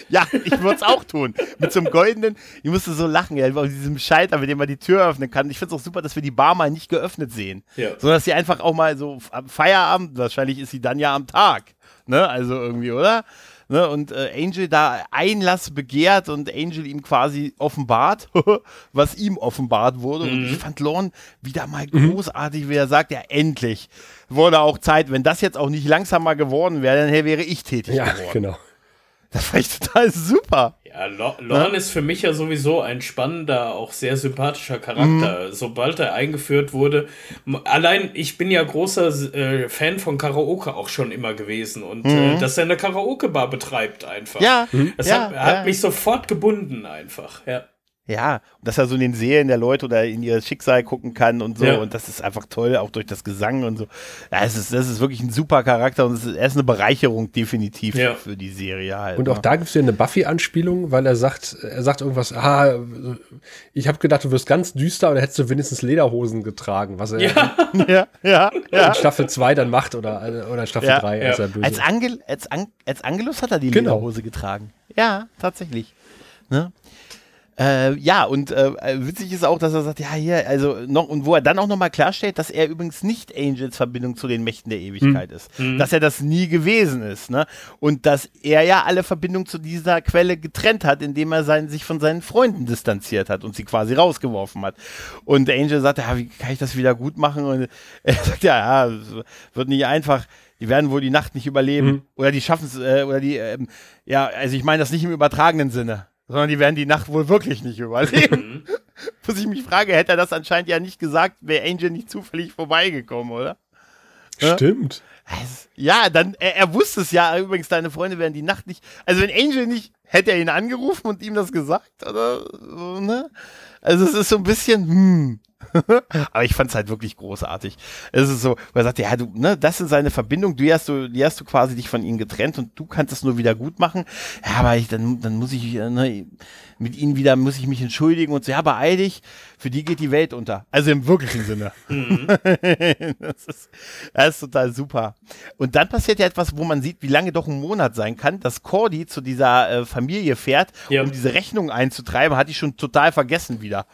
Ja, ich würde es auch tun. Mit so einem goldenen, ich musste so lachen, ja, mit diesem Schalter, mit dem man die Tür öffnen kann. Ich finde es auch super, dass wir die Bar mal nicht geöffnet sehen. Ja. Sondern dass sie einfach auch mal so am Feierabend, wahrscheinlich ist sie dann ja am Tag, ne, also irgendwie, oder? Ne? Und Angel da Einlass begehrt und Angel ihm quasi offenbart, was ihm offenbart wurde. Und ich fand Lorne wieder mal großartig, wie er sagt, ja, endlich wurde auch Zeit, wenn das jetzt auch nicht langsamer geworden wäre, dann wäre ich tätig geworden. Ja, genau. Das fand ich total super. Ja, Lorne ist für mich ja sowieso ein spannender, auch sehr sympathischer Charakter. Sobald er eingeführt wurde, allein ich bin ja großer Fan von Karaoke auch schon immer gewesen und dass er eine Karaoke-Bar betreibt einfach. Ja. Das hat mich sofort gebunden einfach, ja. Ja, dass er so in den Seelen der Leute oder in ihr Schicksal gucken kann und so. Ja. Und das ist einfach toll, auch durch das Gesang und so. Ja, das ist wirklich ein super Charakter und er ist eine Bereicherung definitiv für die Serie halt. Und auch da gibt es ja eine Buffy-Anspielung, weil er sagt irgendwas, ich habe gedacht, du wirst ganz düster oder hättest du wenigstens Lederhosen getragen, was er in Staffel 2 dann macht oder Staffel 3. Ja. Als Angelus hat er die Lederhose getragen. Ja, tatsächlich. Ne? Witzig ist auch, dass er sagt, ja, hier, also noch, und wo er dann auch nochmal klarstellt, dass er übrigens nicht Angels Verbindung zu den Mächten der Ewigkeit ist. Dass er das nie gewesen ist, ne? Und dass er ja alle Verbindung zu dieser Quelle getrennt hat, indem er sich von seinen Freunden distanziert hat und sie quasi rausgeworfen hat. Und Angel sagt, ja, wie kann ich das wieder gut machen? Und er sagt, ja, wird nicht einfach. Die werden wohl die Nacht nicht überleben. Oder die schaffen es, also ich meine das nicht im übertragenen Sinne. Sondern die werden die Nacht wohl wirklich nicht überleben. Muss ich mich frage, hätte er das anscheinend ja nicht gesagt, wäre Angel nicht zufällig vorbeigekommen, oder? Stimmt. Ja, dann, er wusste es ja. Übrigens, deine Freunde werden die Nacht nicht. Also, wenn Angel nicht, hätte er ihn angerufen und ihm das gesagt, oder? Ne? Also, es ist so ein bisschen, aber ich fand es halt wirklich großartig. Es ist so, weil er sagt, ja, du, ne, das ist seine Verbindung, die hast du quasi dich von ihnen getrennt und du kannst es nur wieder gut machen. Ja, aber dann muss ich, ne, mit ihnen wieder, muss ich mich entschuldigen und so, ja, beeil dich, für die geht die Welt unter. Also im wirklichen Sinne. Das ist total super. Und dann passiert ja etwas, wo man sieht, wie lange doch ein Monat sein kann, dass Cordy zu dieser Familie fährt, um diese Rechnung einzutreiben, hatte ich schon total vergessen wieder.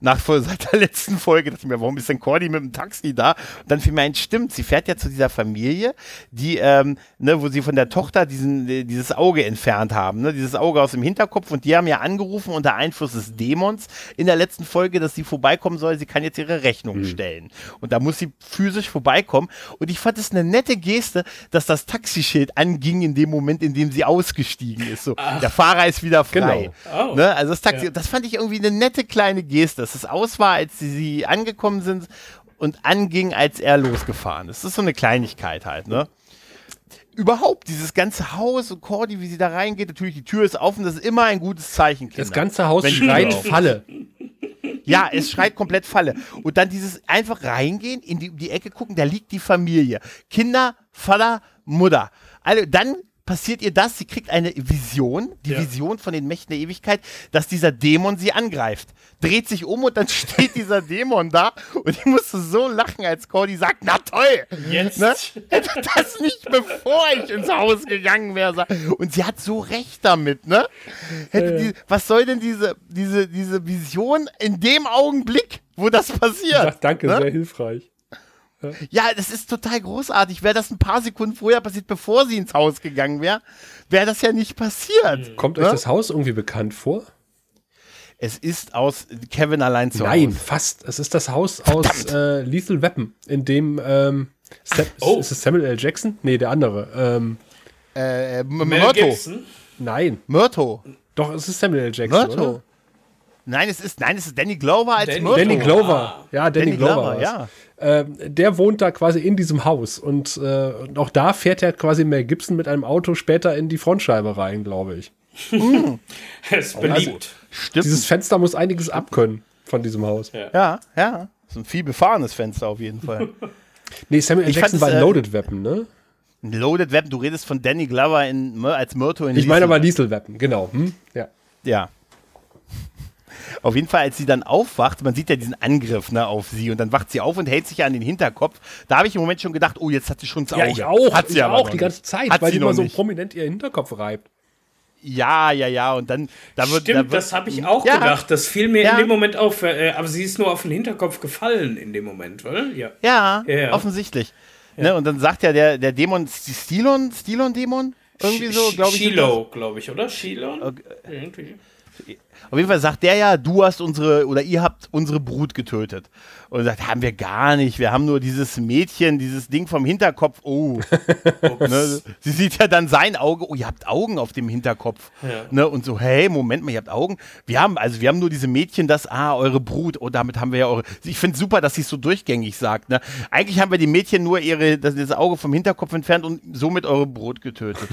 Seit der letzten Folge dachte ich mir, warum ist denn Cordy mit dem Taxi da? Und dann fiel mir ein, stimmt, sie fährt ja zu dieser Familie, die, ne, wo sie von der Tochter dieses Auge entfernt haben, ne, dieses Auge aus dem Hinterkopf, und die haben ja angerufen unter Einfluss des Dämons in der letzten Folge, dass sie vorbeikommen soll, sie kann jetzt ihre Rechnung stellen. Und da muss sie physisch vorbeikommen. Und ich fand es eine nette Geste, dass das Taxischild anging in dem Moment, in dem sie ausgestiegen ist. So, der Fahrer ist wieder frei. Genau. Oh. Ne, also das Taxi, das fand ich irgendwie eine nette kleine Geste, dass es aus war, als sie angekommen sind und anging, als er losgefahren ist. Das ist so eine Kleinigkeit halt, ne? Überhaupt, dieses ganze Haus und Cordy, wie sie da reingeht, natürlich, die Tür ist offen, das ist immer ein gutes Zeichen, Kinder. Das ganze Haus schreit Falle. Ja, es schreit komplett Falle. Und dann dieses einfach reingehen, in die Ecke gucken, da liegt die Familie. Kinder, Vater, Mutter. Also dann passiert ihr das, sie kriegt eine Vision, Vision von den Mächten der Ewigkeit, dass dieser Dämon sie angreift. Dreht sich um und dann steht dieser Dämon da, und ich musste so lachen, als Cordy sagt, na toll, jetzt. Ne? Hätte das nicht, bevor ich ins Haus gegangen wäre. Und sie hat so recht damit, ne? Was soll denn diese Vision in dem Augenblick, wo das passiert? Ach, danke, ne? Sehr hilfreich. Ja, das ist total großartig. Wäre das ein paar Sekunden vorher passiert, bevor sie ins Haus gegangen wäre, wäre das ja nicht passiert. Kommt euch das Haus irgendwie bekannt vor? Es ist aus Kevin allein zu Hause. Nein, fast. Es ist das Haus aus Lethal Weapon, in dem ist es Samuel L. Jackson? Nee, der andere. Murto. Gibson? Nein. Murto. Doch, es ist Samuel L. Jackson, Murto. Oder? Nein, es ist Danny Glover als Murto. Danny Glover. Ja, Danny Glover. Ja. Der wohnt da quasi in diesem Haus, und auch da fährt er quasi Mel Gibson mit einem Auto später in die Frontscheibe rein, glaube ich. Es ist beliebt. Also, stimmt. Dieses Fenster muss einiges abkönnen von diesem Haus. Ja. Das ist ein viel befahrenes Fenster auf jeden Fall. Nee, Samuel Jackson war Loaded Weapon, ne? Loaded Weapon, du redest von Danny Glover als Murto in Lethal. Ich meine aber Lethal Weapon, genau. Ja. Auf jeden Fall, als sie dann aufwacht, man sieht ja diesen Angriff, ne, auf sie, und dann wacht sie auf und hält sich ja an den Hinterkopf. Da habe ich im Moment schon gedacht, oh, jetzt hat sie schon das Auge. Ja, ich auch. Hat sie auch die ganze Zeit, weil sie immer so prominent ihr Hinterkopf reibt. Ja, und dann... Stimmt, das habe ich auch gedacht. Das fiel mir in dem Moment auf. Aber sie ist nur auf den Hinterkopf gefallen in dem Moment, oder? Ja. Offensichtlich. Ja. Ne, und dann sagt ja der Dämon, Stilon-Dämon? Irgendwie so, glaube ich. Shiloh, glaube ich, oder? Shilon? Okay. Irgendwie. Auf jeden Fall sagt der ja, du hast ihr habt unsere Brut getötet. Und sagt, haben wir gar nicht, wir haben nur dieses Mädchen, dieses Ding vom Hinterkopf, oh. Ne? Sie sieht ja dann sein Auge, oh, ihr habt Augen auf dem Hinterkopf. Ja. Ne? Und so, hey, Moment mal, ihr habt Augen. Wir haben nur diese Mädchen, eure Brut, oh, damit haben wir ja eure. Ich finde es super, dass sie es so durchgängig sagt. Ne? Eigentlich haben wir die Mädchen nur das Auge vom Hinterkopf entfernt und somit eure Brut getötet.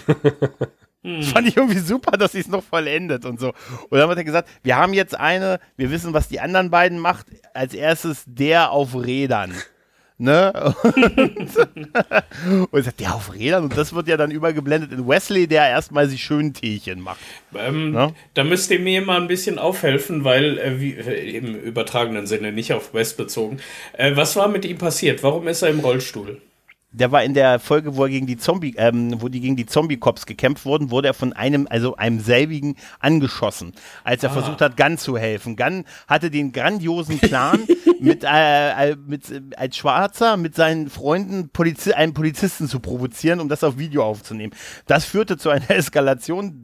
Das fand ich irgendwie super, dass sie es noch vollendet und so. Und dann hat er gesagt, wir haben jetzt wir wissen, was die anderen beiden macht. Als erstes der auf Rädern. Ne? Und sagt, der auf Rädern? Und das wird ja dann übergeblendet in Wesley, der erstmal sich schön Teechen macht. Ne? Da müsst ihr mir mal ein bisschen aufhelfen, weil, im übertragenen Sinne, nicht auf West bezogen. Was war mit ihm passiert? Warum ist er im Rollstuhl? Der war in der Folge, wo er gegen die Zombie-Cops gekämpft wurden, wurde er von einem selbigen angeschossen, als er versucht hat, Gunn zu helfen. Gunn hatte den grandiosen Plan, als Schwarzer mit seinen Freunden einen Polizisten zu provozieren, um das auf Video aufzunehmen. Das führte zu einer Eskalation.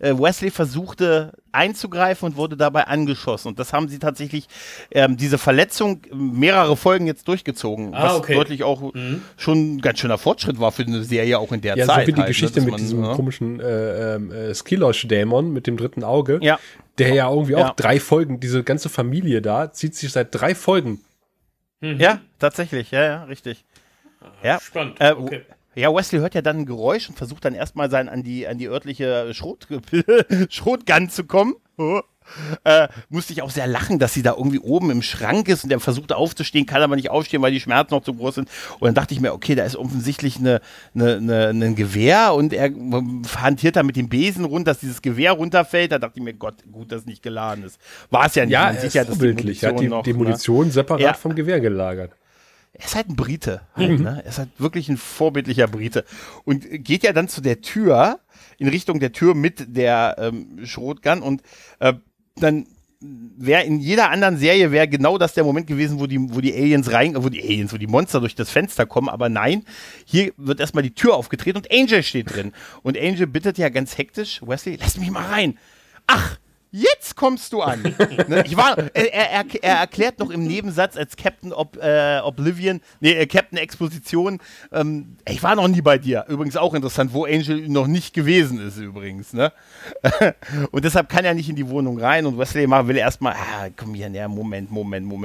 Wesley versuchte einzugreifen und wurde dabei angeschossen. Und das haben sie tatsächlich, diese Verletzung, mehrere Folgen jetzt durchgezogen, was deutlich auch schon ein ganz schöner Fortschritt war für eine Serie auch in der Zeit. Ja, so wie die Geschichte mit diesem komischen Skilosh-Dämon mit dem dritten Auge, der ja irgendwie auch 3 Folgen, diese ganze Familie da, zieht sich seit 3 Folgen. Mhm. Ja, tatsächlich, richtig. Ja. Spannend, okay. Ja, Wesley hört ja dann ein Geräusch und versucht dann erstmal an die örtliche Schrotgun zu kommen. Musste ich auch sehr lachen, dass sie da irgendwie oben im Schrank ist und er versucht aufzustehen, kann aber nicht aufstehen, weil die Schmerzen noch zu groß sind. Und dann dachte ich mir, okay, da ist offensichtlich ein Gewehr und er hantiert da mit dem Besen rund, dass dieses Gewehr runterfällt. Da dachte ich mir, Gott, gut, dass es nicht geladen ist. War es ja nicht. Ja, sicher, dass die Munition separat vom Gewehr gelagert. Er ist halt ein Brite. Ne? Er ist halt wirklich ein vorbildlicher Brite. Und geht ja dann zu der Tür, in Richtung der Tür mit der Schrotgun und dann wäre in jeder anderen Serie wäre genau das der Moment gewesen, wo die Monster durch das Fenster kommen, aber nein, hier wird erstmal die Tür aufgetreten und Angel steht drin. Und Angel bittet ja ganz hektisch, Wesley, lass mich mal rein. Ach, jetzt kommst du an. Ne? Er erklärt noch im Nebensatz als Captain Captain Exposition, ich war noch nie bei dir. Übrigens auch interessant, wo Angel noch nicht gewesen ist übrigens. Ne? Und deshalb kann er nicht in die Wohnung rein und Wesley will erstmal, komm hier, Moment,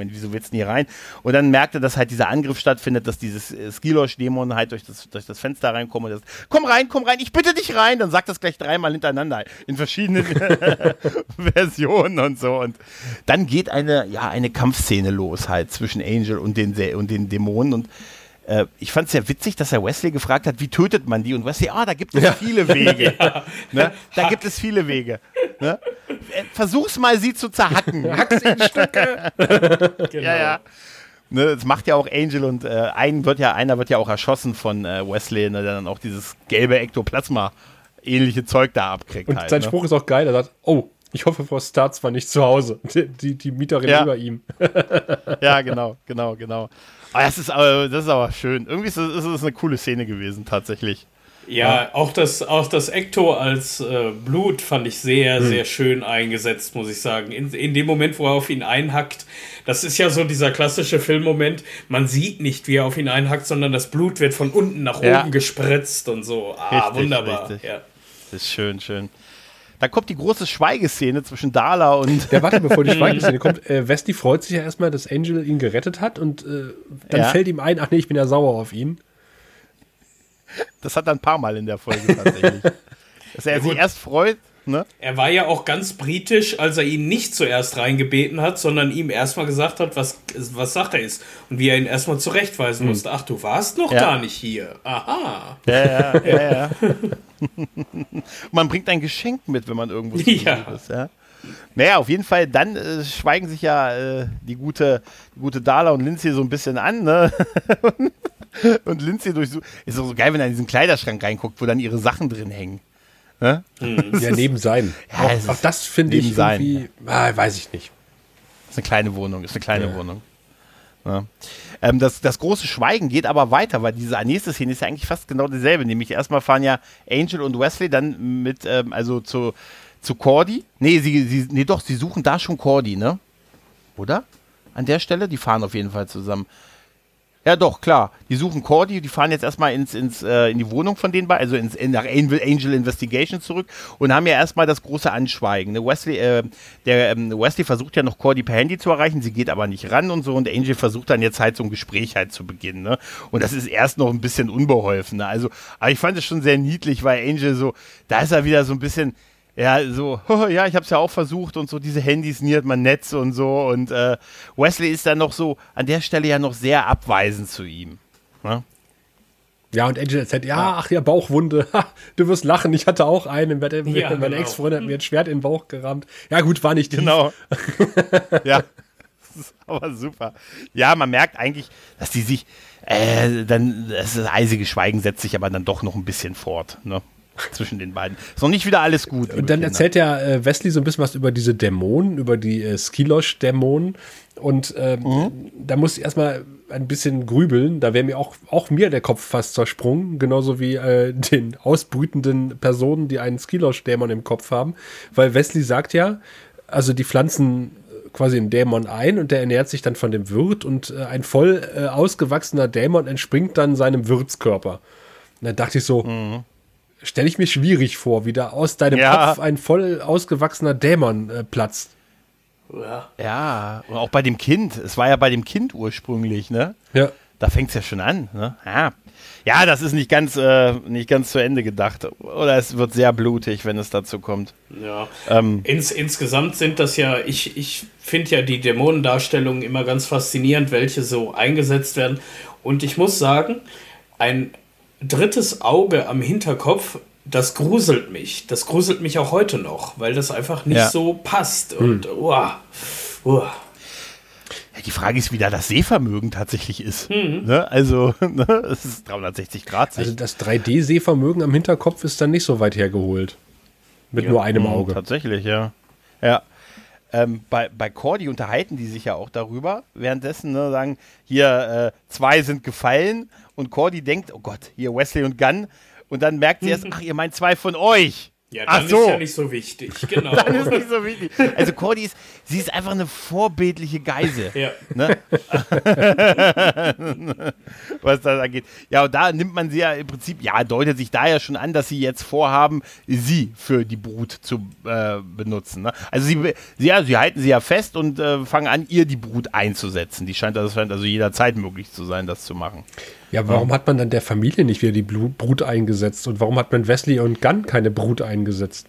wieso willst du nie rein? Und dann merkt er, dass halt dieser Angriff stattfindet, dass dieses Skilosh-Dämon halt durch das Fenster reinkommt und das, komm rein, ich bitte dich rein. Dann sagt das gleich dreimal hintereinander in verschiedenen Versionen und so. Und dann geht eine Kampfszene los halt zwischen Angel und den Dämonen und ich fand es sehr witzig, dass er Wesley gefragt hat, wie tötet man die? Und Wesley, da gibt es viele Wege. Ne? Da gibt es viele Wege. Ne? Versuch's mal, sie zu zerhacken. Hack's in Stücke. Genau. Ja. Ne, das macht ja auch Angel und einer wird ja auch erschossen von Wesley, ne, der dann auch dieses gelbe Ektoplasma-ähnliche Zeug da abkriegt. Und halt, sein Spruch ist auch geil, er sagt, ich hoffe, Frau Starz war nicht zu Hause. Die Mieterin über ihm. Ja, genau. Aber das ist aber schön. Irgendwie ist es eine coole Szene gewesen, tatsächlich. Ja. Auch das Ecto als Blut fand ich sehr, sehr schön eingesetzt, muss ich sagen. In dem Moment, wo er auf ihn einhackt, das ist ja so dieser klassische Filmmoment, man sieht nicht, wie er auf ihn einhackt, sondern das Blut wird von unten nach oben gespritzt und so. Richtig, wunderbar. Richtig. Ja. Das ist schön. Da kommt die große Schweigeszene zwischen Darla und... Ja, warte, bevor die Schweigeszene kommt. Wesley freut sich ja erstmal, dass Angel ihn gerettet hat und dann fällt ihm ein, ach nee, ich bin ja sauer auf ihn. Das hat er ein paar Mal in der Folge tatsächlich. Dass er sich erst freut, ne? Er war ja auch ganz britisch, als er ihn nicht zuerst reingebeten hat, sondern ihm erstmal gesagt hat, was Sache ist. Und wie er ihn erstmal zurechtweisen musste. Ach, du warst noch gar nicht hier. Aha. Ja. Man bringt ein Geschenk mit, wenn man irgendwo ist. Ja. Naja, auf jeden Fall, dann schweigen sich ja die gute Darla und Lindsay so ein bisschen an, ne? Und Lindsay durchsucht. Ist auch so geil, wenn er in diesen Kleiderschrank reinguckt, wo dann ihre Sachen drin hängen. Ne? Ja, neben sein. Ja, auch das finde ich irgendwie, weiß ich nicht. Ist eine kleine Wohnung. Ja. Das große Schweigen geht aber weiter, weil diese nächste Szene ist ja eigentlich fast genau dieselbe. Nämlich erstmal fahren ja Angel und Wesley dann mit, zu Cordy. Sie suchen da schon Cordy, ne? Oder? An der Stelle? Die fahren auf jeden Fall zusammen. Ja, doch, klar. Die suchen Cordy, die fahren jetzt erstmal in die Wohnung von den beiden, also nach Angel Investigation zurück und haben ja erstmal das große Anschweigen. Ne? Wesley versucht ja noch Cordy per Handy zu erreichen, sie geht aber nicht ran und so und Angel versucht dann jetzt halt so ein Gespräch halt zu beginnen. Ne? Und das ist erst noch ein bisschen unbeholfen. Ne? Also, aber ich fand es schon sehr niedlich, weil Angel so, da ist er wieder so ein bisschen... Ja, so, ja, ich hab's ja auch versucht und so, diese Handys, nie hat man Netz und so und Wesley ist dann noch so, an der Stelle ja noch sehr abweisend zu ihm. Ne? Ja, und Angel sagt, Bauchwunde, du wirst lachen, ich hatte auch eine, meine Ex-Freundin hat mir ein Schwert in den Bauch gerammt. Ja gut, war nicht tief. Genau. Ja, das ist aber super. Ja, man merkt eigentlich, dass die sich, das eisige Schweigen setzt sich aber dann doch noch ein bisschen fort, ne? Zwischen den beiden. Ist noch nicht wieder alles gut. Und dann erzählt ja Wesley so ein bisschen was über diese Dämonen, über die Skilosh-Dämonen. Und da muss ich erstmal ein bisschen grübeln. Da wäre mir auch mir der Kopf fast zersprungen. Genauso wie den ausbrütenden Personen, die einen Skilosh-Dämon im Kopf haben. Weil Wesley sagt ja, also die pflanzen quasi einen Dämon ein und der ernährt sich dann von dem Wirt. Und ein voll ausgewachsener Dämon entspringt dann seinem Wirtskörper. Und dann dachte ich so... Stelle ich mir schwierig vor, wie da aus deinem Kopf ein voll ausgewachsener Dämon platzt. Ja, und auch bei dem Kind. Es war ja bei dem Kind ursprünglich, ne? Ja. Da fängt es ja schon an. Ne? Ja, das ist nicht ganz zu Ende gedacht. Oder es wird sehr blutig, wenn es dazu kommt. Ja. Insgesamt sind das ja, ich finde ja die Dämonendarstellungen immer ganz faszinierend, welche so eingesetzt werden. Und ich muss sagen, ein drittes Auge am Hinterkopf, das gruselt mich. Das gruselt mich auch heute noch, weil das einfach nicht so passt. Und Ja, die Frage ist, wie da das Sehvermögen tatsächlich ist. Ne? Also, es ist 360 Grad. Also das 3D-Sehvermögen am Hinterkopf ist dann nicht so weit hergeholt. Mit nur einem Auge. Tatsächlich, ja. Bei Cordy unterhalten die sich ja auch darüber. Währenddessen sagen, hier, zwei sind gefallen. Und Cordy denkt, oh Gott, hier Wesley und Gunn. Und dann merkt sie erst, ach, ihr meint zwei von euch. Ja, dann ist ja nicht so wichtig, genau. Dann ist nicht so wichtig. Also Cordy ist einfach eine vorbildliche Geise. Ja. Ne? Was das angeht. Ja, und da nimmt man sie ja im Prinzip, deutet sich da ja schon an, dass sie jetzt vorhaben, sie für die Brut zu benutzen. Ne? Also sie halten sie ja fest und fangen an, ihr die Brut einzusetzen. Das scheint also jederzeit möglich zu sein, das zu machen. Ja, warum hat man dann der Familie nicht wieder die Brut eingesetzt? Und warum hat man Wesley und Gunn keine Brut eingesetzt?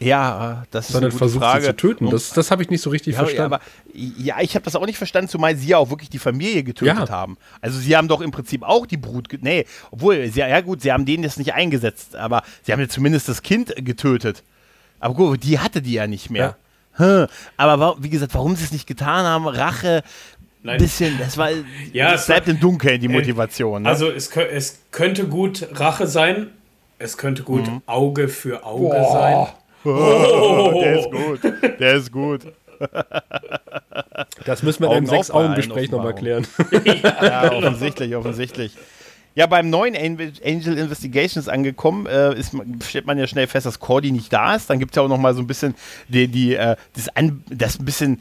Ja, das ist eine gute Frage. Sondern versucht sie zu töten. Das habe ich nicht so richtig verstanden. Ich habe das auch nicht verstanden, zumal sie ja auch wirklich die Familie getötet haben. Also sie haben doch im Prinzip auch die Brut sie haben denen das nicht eingesetzt, aber sie haben ja zumindest das Kind getötet. Aber gut, die hatte die ja nicht mehr. Ja. Aber wie gesagt, warum sie es nicht getan haben, Rache... Ein bisschen, das bleibt im Dunkeln, die Motivation. Ne? Also es könnte gut Rache sein, es könnte gut Auge für Auge sein. Oh. Der ist gut. Das müssen wir im 6-Augen-Gespräch nochmal klären. Ja, offensichtlich. Ja, beim neuen Angel Investigations angekommen, stellt man ja schnell fest, dass Cordy nicht da ist. Dann gibt es ja auch nochmal so ein bisschen das ein bisschen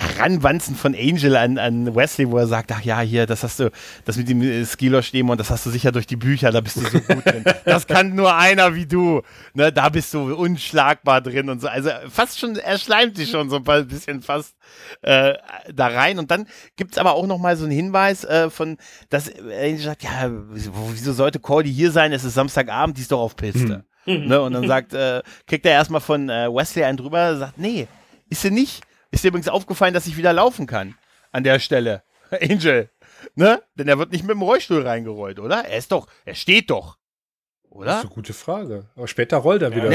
Heranwanzen von Angel an Wesley, wo er sagt, ach ja, hier, das hast du, das mit dem Skilosch-Dämon, das hast du sicher durch die Bücher, da bist du so gut drin. Das kann nur einer wie du. Ne, da bist du unschlagbar drin und so. Also fast schon, er schleimt sich schon so ein bisschen fast da rein. Und dann gibt es aber auch nochmal so einen Hinweis dass Angel sagt, ja, wieso sollte Cordy hier sein? Es ist Samstagabend, die ist doch auf Piste. Ne, und dann kriegt er erstmal von Wesley einen drüber, sagt, nee, ist sie nicht. Ist dir übrigens aufgefallen, dass ich wieder laufen kann an der Stelle, Angel, ne? Denn er wird nicht mit dem Rollstuhl reingerollt, oder? Er steht doch, oder? Das ist eine gute Frage. Aber später rollt er wieder.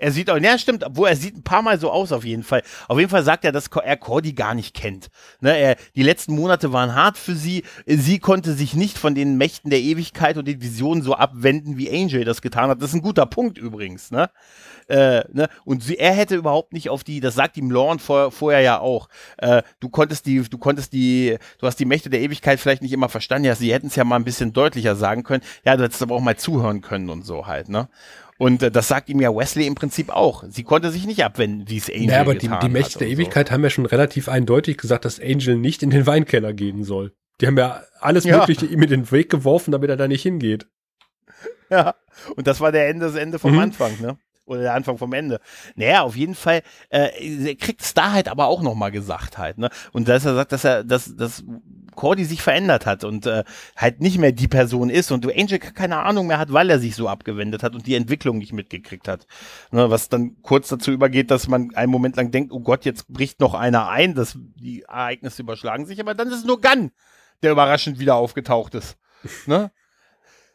Er sieht auch, stimmt, obwohl er sieht ein paar Mal so aus auf jeden Fall. Auf jeden Fall sagt er, dass er Cordy gar nicht kennt. Ne, die letzten Monate waren hart für sie. Sie konnte sich nicht von den Mächten der Ewigkeit und den Visionen so abwenden, wie Angel das getan hat. Das ist ein guter Punkt übrigens. Ne? Und er hätte überhaupt nicht auf die, das sagt ihm Lorne vorher ja auch, du hast die Mächte der Ewigkeit vielleicht nicht immer verstanden. Ja, sie hätten es ja mal ein bisschen deutlicher sagen können. Ja, du hättest aber auch mal zuhören können und so halt, ne? Und das sagt ihm ja Wesley im Prinzip auch. Sie konnte sich nicht abwenden, wie es Angel getan hat. Ja, aber die Mächte der Ewigkeit haben ja schon relativ eindeutig gesagt, dass Angel nicht in den Weinkeller gehen soll. Die haben ja alles Mögliche ihm in den Weg geworfen, damit er da nicht hingeht. Ja, und das war das Ende vom Anfang, ne? Oder der Anfang vom Ende. Naja, auf jeden Fall kriegt es da halt aber auch nochmal gesagt halt, ne? Und dass er sagt, dass Cordy sich verändert hat und halt nicht mehr die Person ist und Angel keine Ahnung mehr hat, weil er sich so abgewendet hat und die Entwicklung nicht mitgekriegt hat. Ne, was dann kurz dazu übergeht, dass man einen Moment lang denkt, oh Gott, jetzt bricht noch einer ein, die Ereignisse überschlagen sich, aber dann ist es nur Gunn, der überraschend wieder aufgetaucht ist. Ne?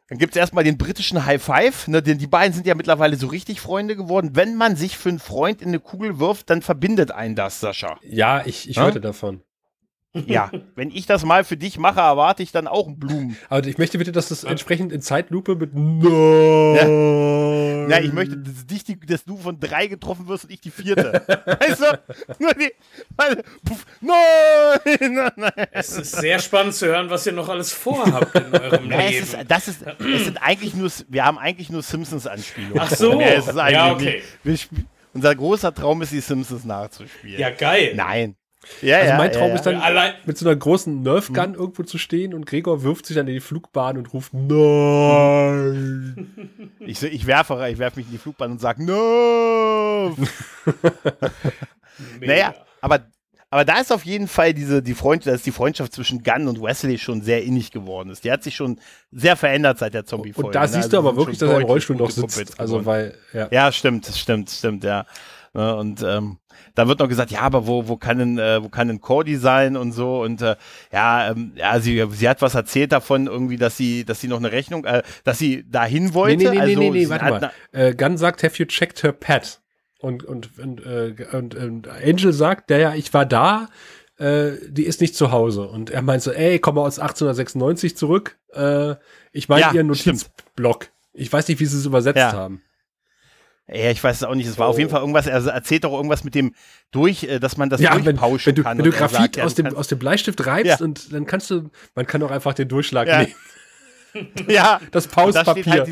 Dann gibt es erstmal den britischen High Five, ne, denn die beiden sind ja mittlerweile so richtig Freunde geworden. Wenn man sich für einen Freund in eine Kugel wirft, dann verbindet einen das, Sascha. Ja, ich hörte davon. Ja, wenn ich das mal für dich mache, erwarte ich dann auch Blumen. Also ich möchte bitte, dass das entsprechend in Zeitlupe mit Nein. Ja, ich möchte, dass du von 3 getroffen wirst und ich die 4. Weißt du? Nur die... Nein! Es ist sehr spannend zu hören, was ihr noch alles vorhabt in eurem Leben. Wir haben eigentlich nur Simpsons-Anspielungen. Ach so. Ja, okay. Unser großer Traum ist, die Simpsons nachzuspielen. Ja, geil. Nein. Ja, also mein Traum ist dann, mit so einer großen Nerf-Gun irgendwo zu stehen und Gregor wirft sich dann in die Flugbahn und ruft Nein! Ich werf mich in die Flugbahn und sag Nein! Naja, aber Aber da ist auf jeden Fall die Freundschaft zwischen Gunn und Wesley schon sehr innig geworden ist. Die hat sich schon sehr verändert seit der Zombie-Folge. Und da siehst du aber wirklich, dass er im Rollstuhl noch sitzt. Also, weil, ja, stimmt, ja. Ne, und dann wird noch gesagt, ja, aber wo kann denn Cordy sein und so, und sie hat was erzählt davon irgendwie, dass sie noch eine Rechnung, dass sie dahin wollte. Nee, warte mal. Gunn sagt, have you checked her pad? Und Angel sagt, ich war da, die ist nicht zu Hause. Und er meint so, komm mal aus 1896 zurück, ich meine ihren Notizblock. Ich weiß nicht, wie sie es übersetzt haben. Ja, ich weiß es auch nicht. Es war auf jeden Fall irgendwas, er erzählt doch irgendwas mit dem dass man das durchpauschen kann. Wenn du Graphit sagt, aus dem Bleistift reibst und dann man kann auch einfach den Durchschlag nehmen. Ja, das Pauspapier.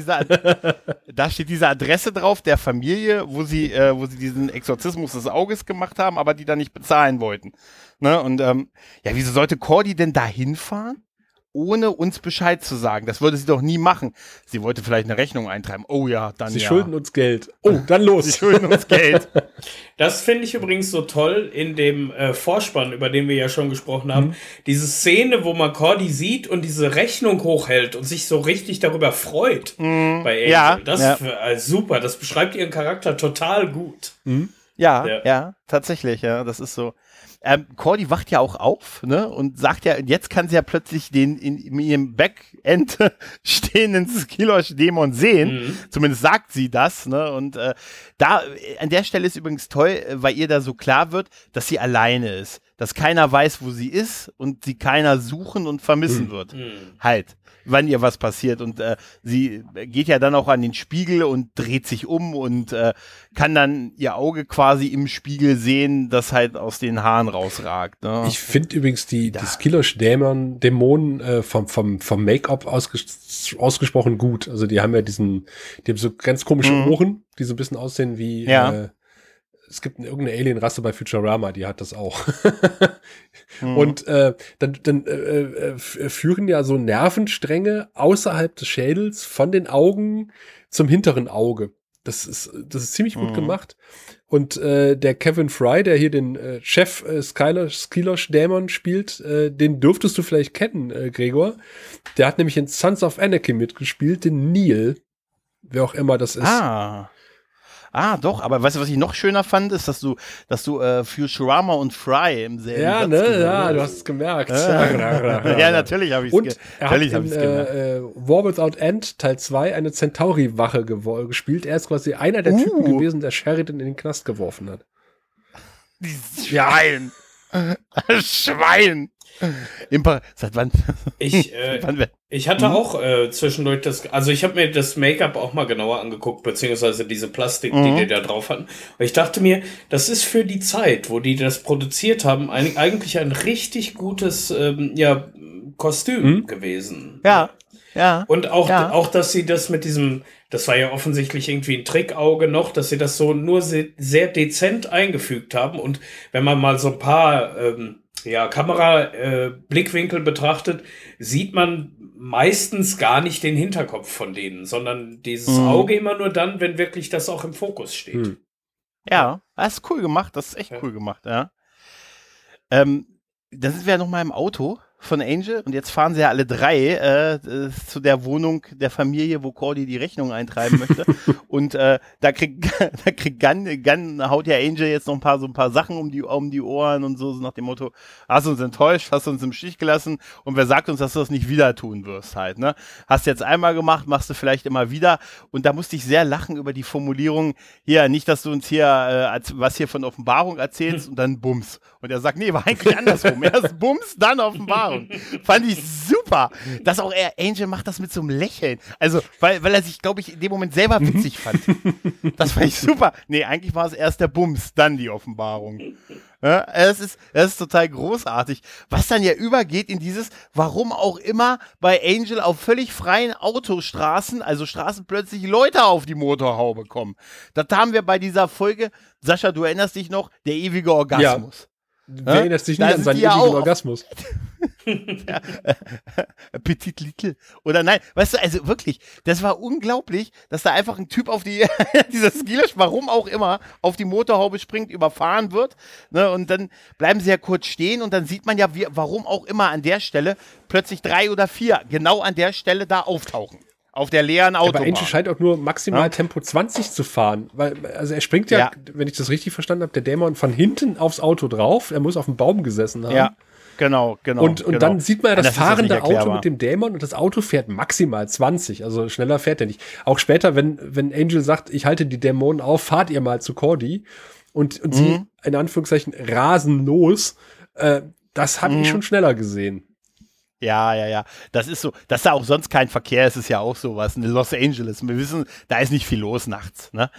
Da steht diese Adresse drauf, der Familie, wo sie diesen Exorzismus des Auges gemacht haben, aber die dann nicht bezahlen wollten. Ne? Und wieso sollte Cordy denn da hinfahren, ohne uns Bescheid zu sagen? Das würde sie doch nie machen. Sie wollte vielleicht eine Rechnung eintreiben. Oh ja, dann Sie schulden uns Geld. Oh, dann los. Sie schulden uns Geld. Das finde ich übrigens so toll in dem Vorspann, über den wir ja schon gesprochen haben. Mhm. Diese Szene, wo man Cordy sieht und diese Rechnung hochhält und sich so richtig darüber freut bei Angel. Ja, super. Das beschreibt ihren Charakter total gut. Mhm. Ja, tatsächlich. Ja, das ist so. Cordy wacht ja auch auf, ne, und sagt ja, jetzt kann sie ja plötzlich den in ihrem Backend stehenden Skylosh-Dämon sehen. Mhm. Zumindest sagt sie das, ne, und an der Stelle ist übrigens toll, weil ihr da so klar wird, dass sie alleine ist, dass keiner weiß, wo sie ist und sie keiner suchen und vermissen wird. Halt, wann ihr was passiert, und sie geht ja dann auch an den Spiegel und dreht sich um und kann dann ihr Auge quasi im Spiegel sehen, das halt aus den Haaren rausragt. Ne? Ich finde übrigens die Skylosh-Dämonen vom Make-up ausgesprochen gut. Also die haben ja die haben so ganz komische Ohren, die so ein bisschen aussehen wie es gibt irgendeine Alien-Rasse bei Futurama, die hat das auch. Und dann führen ja so Nervenstränge außerhalb des Schädels von den Augen zum hinteren Auge. Das ist ziemlich gut gemacht. Und der Kevin Fry, der hier den Chef Skylosh-Dämon spielt, den dürftest du vielleicht kennen, Gregor. Der hat nämlich in Sons of Anarchy mitgespielt, den Neil, wer auch immer das ist. Ah, doch, aber weißt du, was ich noch schöner fand, ist, dass du Futurama und Fry im selben Satz gesagt hast. Ja, du hast es gemerkt. Ja, natürlich habe ich es gemerkt. Und er hat in War Without End Teil 2 eine Centauri-Wache gespielt. Er ist quasi einer der Typen gewesen, der Sheridan in den Knast geworfen hat. Dieses Schwein. Schwein. Seit wann? Ich hatte auch zwischendurch ich habe mir das Make-up auch mal genauer angeguckt, beziehungsweise diese Plastik, die da drauf hatten. Und ich dachte mir, das ist für die Zeit, wo die das produziert haben, eigentlich ein richtig gutes Kostüm gewesen. Ja. Und auch, dass sie das mit diesem, das war ja offensichtlich irgendwie ein Trickauge noch, dass sie das so nur sehr dezent eingefügt haben. Und wenn man mal so ein paar Kamerablickwinkel betrachtet, sieht man meistens gar nicht den Hinterkopf von denen, sondern dieses Auge immer nur dann, wenn wirklich das auch im Fokus steht. Ja, das ist cool gemacht, das ist echt cool gemacht, ja. Da sind wir ja nochmal im Auto von Angel und jetzt fahren sie ja alle drei zu der Wohnung der Familie, wo Cordy die Rechnung eintreiben möchte. Und da kriegt Gunn haut ja Angel jetzt noch ein paar Sachen um die Ohren und so nach dem Motto, hast uns enttäuscht, hast uns im Stich gelassen und wer sagt uns, dass du das nicht wieder tun wirst halt, ne? Hast jetzt einmal gemacht, machst du vielleicht immer wieder. Und da musste ich sehr lachen über die Formulierung, hier, nicht, dass du uns hier was hier von Offenbarung erzählst und dann Bums. Und er sagt, nee, war eigentlich andersrum. Erst Bums, dann Offenbarung. Fand ich super, dass auch Angel macht das mit so einem Lächeln, also weil er sich, glaube ich, in dem Moment selber witzig fand. Das fand ich super. Nee, eigentlich war es erst der Bums, dann die Offenbarung. Ja, das ist total großartig, was dann ja übergeht in dieses, warum auch immer bei Angel auf völlig freien Autostraßen, also Straßen, plötzlich Leute auf die Motorhaube kommen. Das haben wir bei dieser Folge, Sascha, du erinnerst dich noch, der ewige Orgasmus. Ja. Du erinnerst dich nicht an seinen ewigen Orgasmus. Ja. Petit Little. Oder nein, weißt du, also wirklich, das war unglaublich, dass da einfach ein Typ auf die, dieser Skilish, warum auch immer, auf die Motorhaube springt, überfahren wird. Ne, und dann bleiben sie ja kurz stehen und dann sieht man ja, wie, warum auch immer an der Stelle plötzlich 3 oder 4 genau an der Stelle da auftauchen. Auf der leeren Autobahn. Aber Angel scheint auch nur maximal Tempo 20 zu fahren. Weil, also er springt ja, wenn ich das richtig verstanden habe, der Dämon von hinten aufs Auto drauf. Er muss auf dem Baum gesessen haben. Ja. Genau. Und dann sieht man ja das fahrende Auto mit dem Dämon und das Auto fährt maximal 20, also schneller fährt er nicht. Auch später, wenn Angel sagt, ich halte die Dämonen auf, fahrt ihr mal zu Cordy und sie, in Anführungszeichen, rasen los, das habe ich schon schneller gesehen. Ja. Das ist so, dass da auch sonst kein Verkehr ist, ist ja auch sowas. In Los Angeles. Wir wissen, da ist nicht viel los nachts. Ne?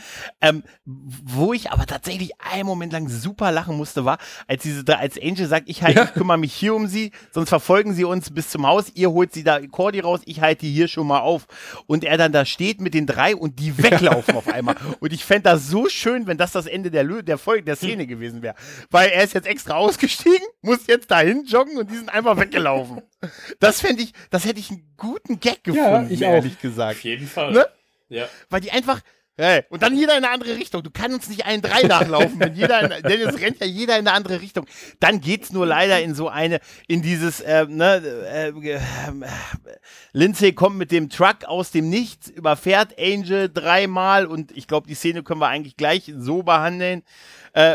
Wo ich aber tatsächlich einen Moment lang super lachen musste, war, als Angel sagt, ich kümmere mich hier um sie, sonst verfolgen sie uns bis zum Haus, ihr holt sie da Cordy raus, ich halte die hier schon mal auf. Und er dann da steht mit den 3 und die weglaufen auf einmal. Und ich fände das so schön, wenn das Ende der Folge, der Szene gewesen wäre. Weil er ist jetzt extra ausgestiegen, muss jetzt dahin joggen und die sind einfach weggelaufen. Das hätte ich einen guten Gag gefunden, ehrlich gesagt. Auf jeden Fall. Ne? Ja. Weil die einfach, und dann jeder in eine andere Richtung. Du kannst uns nicht 1-3 nachlaufen, denn es rennt ja jeder in eine andere Richtung. Dann geht's nur leider Lindsay kommt mit dem Truck aus dem Nichts, überfährt Angel 3-mal und ich glaube, die Szene können wir eigentlich gleich so behandeln.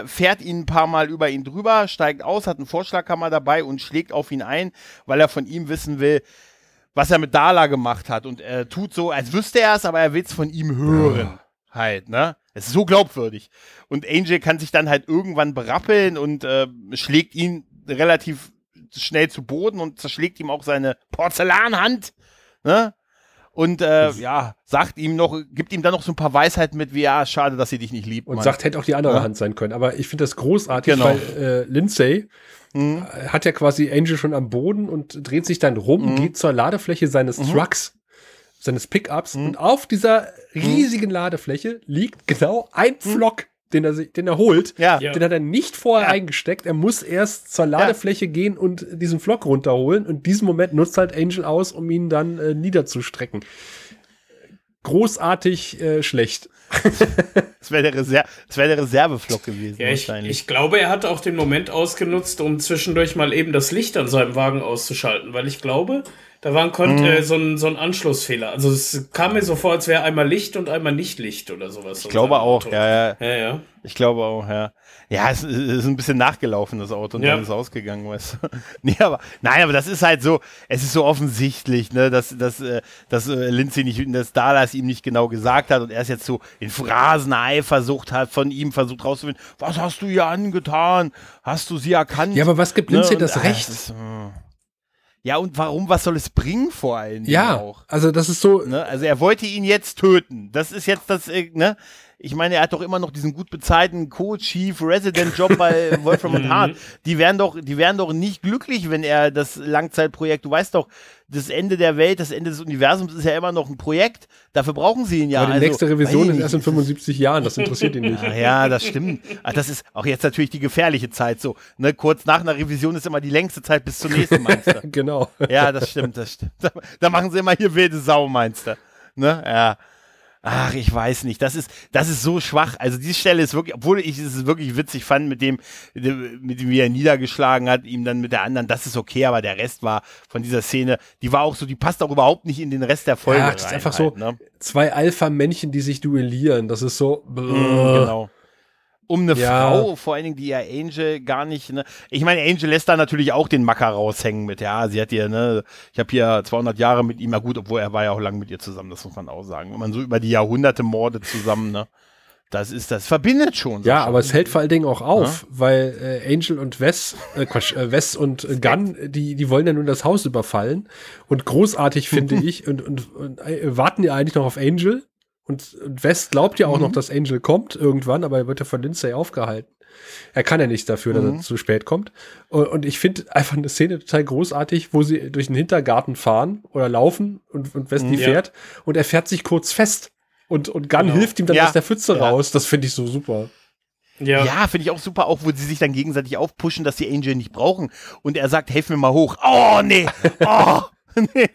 Fährt ihn ein paar Mal über ihn drüber, steigt aus, hat einen Vorschlaghammer dabei und schlägt auf ihn ein, weil er von ihm wissen will, was er mit Darla gemacht hat und tut so, als wüsste er es, aber er will es von ihm hören. Halt, ne? Es ist so glaubwürdig. Und Angel kann sich dann halt irgendwann berappeln und schlägt ihn relativ schnell zu Boden und zerschlägt ihm auch seine Porzellanhand, ne? Und sagt ihm noch, gibt ihm dann noch so ein paar Weisheiten mit, wie schade, dass sie dich nicht liebt. Und Mann. Sagt, hätte auch die andere Hand sein können. Aber ich finde das großartig, weil Lindsay hat ja quasi Angel schon am Boden und dreht sich dann rum, geht zur Ladefläche seines Trucks, seines Pickups. Und auf dieser riesigen Ladefläche liegt genau ein Pflock, den er holt. Ja. Den hat er nicht vorher eingesteckt. Er muss erst zur Ladefläche gehen und diesen Pflock runterholen. Und diesen Moment nutzt halt Angel aus, um ihn dann niederzustrecken. Großartig schlecht. Das wäre der Reserveflock gewesen. Ja, ich glaube, er hat auch den Moment ausgenutzt, um zwischendurch mal eben das Licht an seinem Wagen auszuschalten, weil ich glaube, da war so ein Anschlussfehler. Also es kam mir so vor, als wäre einmal Licht und einmal nicht Licht oder sowas. Ich glaube auch, ja. Ich glaube auch, ja. Ja, es ist ein bisschen nachgelaufen, das Auto, und dann ist es ausgegangen, weißt du. aber das ist halt so, es ist so offensichtlich, ne, dass Lindsay nicht, dass Darla es ihm nicht genau gesagt hat und er ist jetzt so in Phraseneifersucht hat, von ihm versucht rauszufinden, was hast du ihr angetan? Hast du sie erkannt? Ja, aber was gibt Lindsay das Recht? Ja, und warum, was soll es bringen vor allen Dingen auch? Ja, also das ist so... Ne? Also er wollte ihn jetzt töten. Das ist jetzt das, ne... Ich meine, er hat doch immer noch diesen gut bezahlten Co-Chief-Resident-Job bei Wolfram und Hart. Die wären doch nicht glücklich, wenn er das Langzeitprojekt, du weißt doch, das Ende der Welt, das Ende des Universums ist ja immer noch ein Projekt. Dafür brauchen sie ihn ja. Aber die nächste Revision ist erst in 75 Jahren, das interessiert ihn nicht. Ja, das stimmt. Ach, das ist auch jetzt natürlich die gefährliche Zeit so. Ne, kurz nach einer Revision ist immer die längste Zeit bis zur nächsten, meinst du? Genau. Ja, das stimmt. Da machen sie immer hier wilde Sau, meinst du? Ne? Ja. Ach, ich weiß nicht. Das ist so schwach. Also diese Stelle ist wirklich, obwohl ich es wirklich witzig fand, mit dem, wie er niedergeschlagen hat, ihm dann mit der anderen, das ist okay, aber der Rest war von dieser Szene, die war auch so, die passt auch überhaupt nicht in den Rest der Folge rein. Das ist einfach so, ne? 2 Alpha-Männchen, die sich duellieren, das ist so, genau. Um eine Frau, vor allen Dingen, die ja Angel gar nicht, ne? Ich meine, Angel lässt da natürlich auch den Macker raushängen mit, sie hat ihr, ne, ich habe hier 200 Jahre mit ihm, obwohl er war ja auch lang mit ihr zusammen, das muss man auch sagen. Wenn man so über die Jahrhunderte mordet zusammen, ne? Das verbindet schon. Ja, aber es hält vor allen Dingen auch auf, weil Angel und Wes und Gunn, die wollen ja nun das Haus überfallen und großartig finde ich und warten ja eigentlich noch auf Angel. Und West glaubt ja auch noch, dass Angel kommt irgendwann, aber er wird ja von Lindsay aufgehalten. Er kann ja nichts dafür, dass er zu spät kommt. Und ich finde einfach eine Szene total großartig, wo sie durch den Hintergarten fahren oder laufen und West die fährt. Und er fährt sich kurz fest. Und Gunn hilft ihm dann aus der Pfütze raus. Das finde ich so super. Ja, finde ich auch super, auch wo sie sich dann gegenseitig aufpushen, dass die Angel nicht brauchen. Und er sagt, helf mir mal hoch. Oh, nee. Oh. Nee,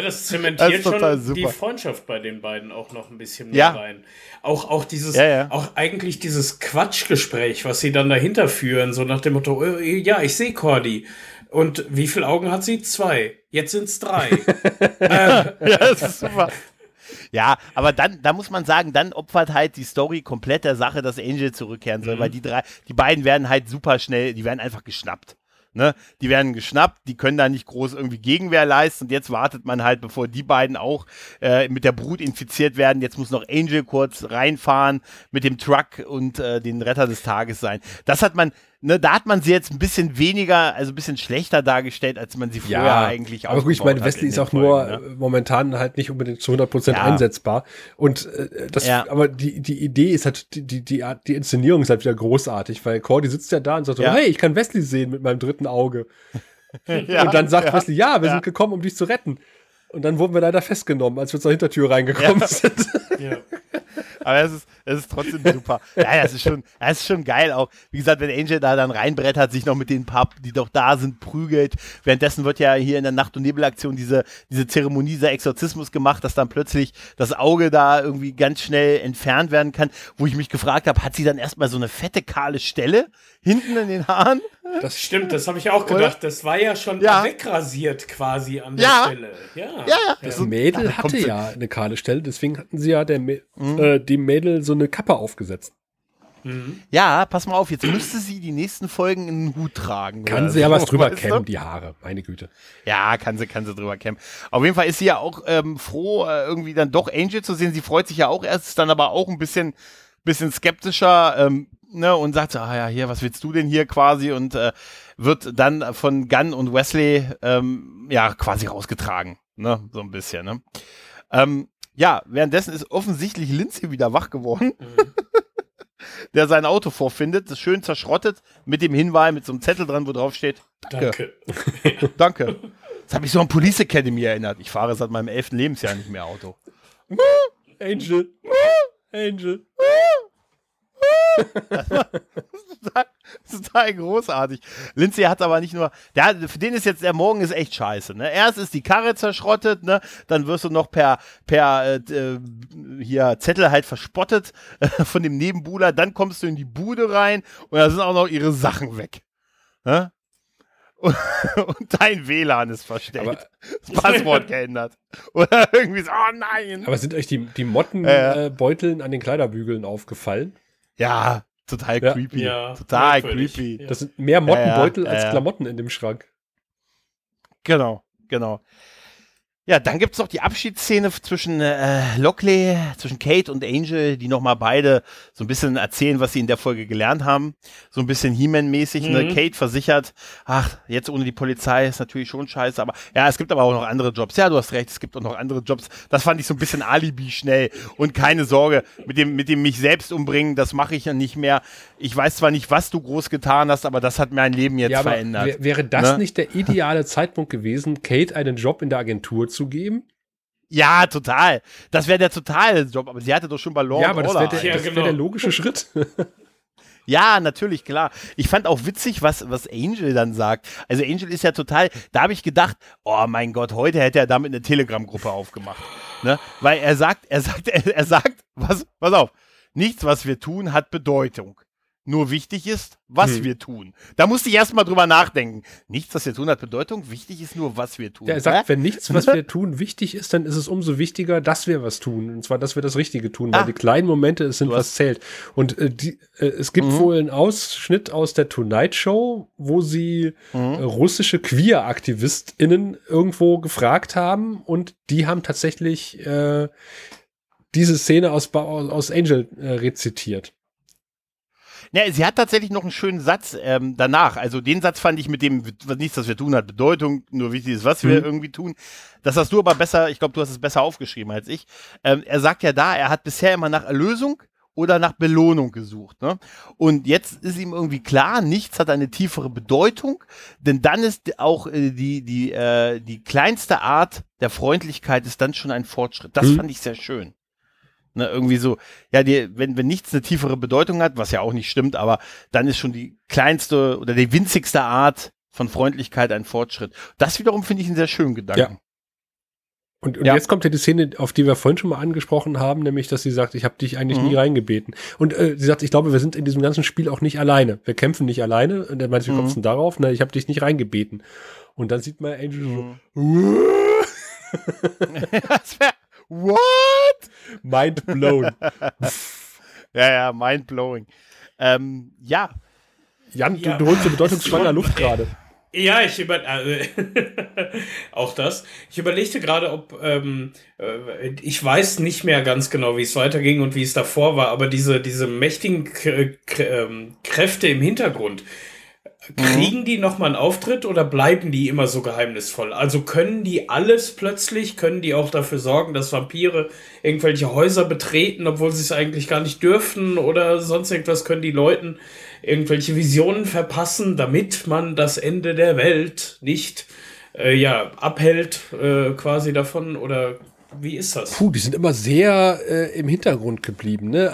das zementiert schon die Freundschaft bei den beiden auch noch ein bisschen mehr rein. Auch dieses, auch eigentlich dieses Quatschgespräch, was sie dann dahinter führen, so nach dem Motto, ja, ich sehe Cordy. Und wie viele Augen hat sie? 2. Jetzt sind es 3. Ja, das ist super. Ja, aber da muss man sagen, dann opfert halt die Story komplett der Sache, dass Angel zurückkehren soll, weil die beiden werden halt super schnell, die werden einfach geschnappt. Ne? Die werden geschnappt, die können da nicht groß irgendwie Gegenwehr leisten und jetzt wartet man halt, bevor die beiden auch mit der Brut infiziert werden, jetzt muss noch Angel kurz reinfahren mit dem Truck und den Retter des Tages sein. Das hat man, ne, da hat man sie jetzt ein bisschen weniger, also ein bisschen schlechter dargestellt, als man sie vorher eigentlich aufgebaut hat. Aber ich meine, Wesley ist auch Folgen, nur momentan halt nicht unbedingt zu 100% einsetzbar und aber die Idee ist halt, die Inszenierung ist halt wieder großartig, weil Cordy sitzt ja da und sagt, oh, hey, ich kann Wesley sehen mit meinem dritten Auge. Und dann sagt Wesley, wir sind gekommen, um dich zu retten. Und dann wurden wir leider festgenommen, als wir zur Hintertür reingekommen sind. Ja. Aber es ist trotzdem super. Ja, das ist schon geil auch. Wie gesagt, wenn Angel da dann reinbrettert, sich noch mit den paar, die doch da sind, prügelt. Währenddessen wird ja hier in der Nacht- und Nebelaktion diese Zeremonie, dieser Exorzismus gemacht, dass dann plötzlich das Auge da irgendwie ganz schnell entfernt werden kann. Wo ich mich gefragt habe, hat sie dann erstmal so eine fette, kahle Stelle hinten in den Haaren? Das stimmt, das habe ich auch gedacht. Oder? Das war ja schon wegrasiert quasi an der Stelle. Ja. Das Mädel hatte eine kahle Stelle, deswegen hatten sie ja dem Mädel so eine Kappe aufgesetzt. Mhm. Ja, pass mal auf, jetzt müsste sie die nächsten Folgen einen Hut tragen. Kann sie ja was drüber kämmen, die Haare, meine Güte. Ja, kann sie drüber kämmen. Auf jeden Fall ist sie ja auch froh, irgendwie dann doch Angel zu sehen. Sie freut sich ja auch erst, ist dann aber auch ein bisschen skeptischer, ne, und sagt, hier, was willst du denn hier quasi? Und wird dann von Gunn und Wesley quasi rausgetragen, ne, so ein bisschen, ne. Währenddessen ist offensichtlich Lindsay wieder wach geworden, der sein Auto vorfindet, das schön zerschrottet, mit dem Hinweis, mit so einem Zettel dran, wo drauf steht, Danke. Danke. Das hat mich so an Police Academy erinnert. Ich fahre seit meinem 11. Lebensjahr nicht mehr Auto. Angel. Das ist total großartig. Lindsay hat aber nicht nur, für den ist jetzt der Morgen ist echt scheiße. Ne? Erst ist die Karre zerschrottet, ne? Dann wirst du noch per Zettel halt verspottet von dem Nebenbuhler. Dann kommst du in die Bude rein und da sind auch noch ihre Sachen weg. Ne? Und dein WLAN ist versteckt. Aber das Passwort geändert. Oder irgendwie so, oh nein. Aber sind euch die Mottenbeuteln an den Kleiderbügeln aufgefallen? Ja, total creepy. Ja, total creepy. Ja. Das sind mehr Mottenbeutel als Klamotten in dem Schrank. Genau. Ja, dann gibt es noch die Abschiedsszene zwischen Lockley, zwischen Kate und Angel, die nochmal beide so ein bisschen erzählen, was sie in der Folge gelernt haben. So ein bisschen He-Man-mäßig. Mhm. Ne? Kate versichert, jetzt ohne die Polizei ist natürlich schon scheiße, aber es gibt aber auch noch andere Jobs. Ja, du hast recht, es gibt auch noch andere Jobs. Das fand ich so ein bisschen Alibi schnell. Und keine Sorge, mit dem mich selbst umbringen, das mache ich ja nicht mehr. Ich weiß zwar nicht, was du groß getan hast, aber das hat mein Leben jetzt verändert. Wäre das nicht der ideale Zeitpunkt gewesen, Kate einen Job in der Agentur zu geben? Ja, total. Das wäre der totale Job, aber sie hatte doch schon Ballon. Ja, aber das wäre der logische Schritt. Ja, natürlich, klar. Ich fand auch witzig, was Angel dann sagt. Also Angel ist ja total, da habe ich gedacht, oh mein Gott, heute hätte er damit eine Telegram-Gruppe aufgemacht. Ne? Weil er sagt, pass auf, nichts, was wir tun, hat Bedeutung. Nur wichtig ist, was wir tun. Da musste ich erstmal drüber nachdenken. Nichts, was wir tun, hat Bedeutung. Wichtig ist nur, was wir tun. Ja, er sagt, wenn nichts, was wir tun, wichtig ist, dann ist es umso wichtiger, dass wir was tun. Und zwar, dass wir das Richtige tun. Weil die kleinen Momente, es sind, was zählt. Und es gibt wohl einen Ausschnitt aus der Tonight Show, wo sie russische Queer-AktivistInnen irgendwo gefragt haben. Und die haben tatsächlich diese Szene aus Angel rezitiert. Ja, sie hat tatsächlich noch einen schönen Satz danach. Also den Satz fand ich mit dem, was nichts, was wir tun, hat Bedeutung, nur wichtig ist, was wir irgendwie tun. Das hast du aber besser, ich glaube, du hast es besser aufgeschrieben als ich. Er sagt ja da, er hat bisher immer nach Erlösung oder nach Belohnung gesucht. Ne? Und jetzt ist ihm irgendwie klar, nichts hat eine tiefere Bedeutung, denn dann ist auch die kleinste Art der Freundlichkeit ist dann schon ein Fortschritt. Das fand ich sehr schön. Ne, irgendwie so, ja, wenn nichts eine tiefere Bedeutung hat, was ja auch nicht stimmt, aber dann ist schon die kleinste oder die winzigste Art von Freundlichkeit ein Fortschritt. Das wiederum finde ich einen sehr schönen Gedanken. Ja. Und ja. Jetzt kommt ja die Szene, auf die wir vorhin schon mal angesprochen haben, nämlich, dass sie sagt, ich habe dich eigentlich nie reingebeten. Und sie sagt, ich glaube, wir sind in diesem ganzen Spiel auch nicht alleine. Wir kämpfen nicht alleine. Und dann meinst du, wie kommst du denn darauf? Na, ich habe dich nicht reingebeten. Und dann sieht man Angel so. Das wäre what? Mind blown. ja, mind blowing. Ja. Jan, du holst so bedeutungsschwanger Luft gerade. Ja, auch das. Ich überlegte gerade, ob ich weiß nicht mehr ganz genau, wie es weiterging und wie es davor war, aber diese mächtigen Kräfte im Hintergrund, kriegen die nochmal einen Auftritt oder bleiben die immer so geheimnisvoll? Also können die alles plötzlich, können die auch dafür sorgen, dass Vampire irgendwelche Häuser betreten, obwohl sie es eigentlich gar nicht dürfen oder sonst irgendwas, können die Leuten irgendwelche Visionen verpassen, damit man das Ende der Welt nicht abhält quasi davon, oder wie ist das? Puh, die sind immer sehr im Hintergrund geblieben, ne?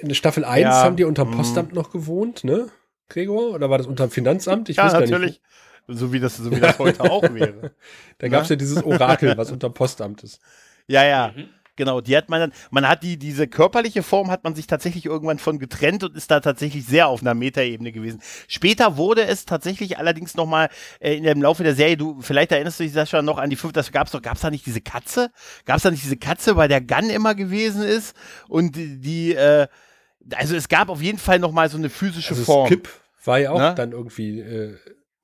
In der Staffel 1 haben die unterm Postamt noch gewohnt, ne, Gregor? Oder war das unterm Finanzamt? Ich weiß gar natürlich. Nicht. So wie das heute auch wäre. Da gab es ja dieses Orakel, was unterm Postamt ist. Ja. Genau, die hat man dann, diese körperliche Form hat man sich tatsächlich irgendwann von getrennt und ist da tatsächlich sehr auf einer Metaebene gewesen. Später wurde es tatsächlich allerdings nochmal in dem Laufe der Serie, du, vielleicht erinnerst du dich, Sascha, noch an die 5, gab's da nicht diese Katze, bei der Gunn immer gewesen ist und also es gab auf jeden Fall nochmal so eine physische Form. Skip war ja auch dann irgendwie,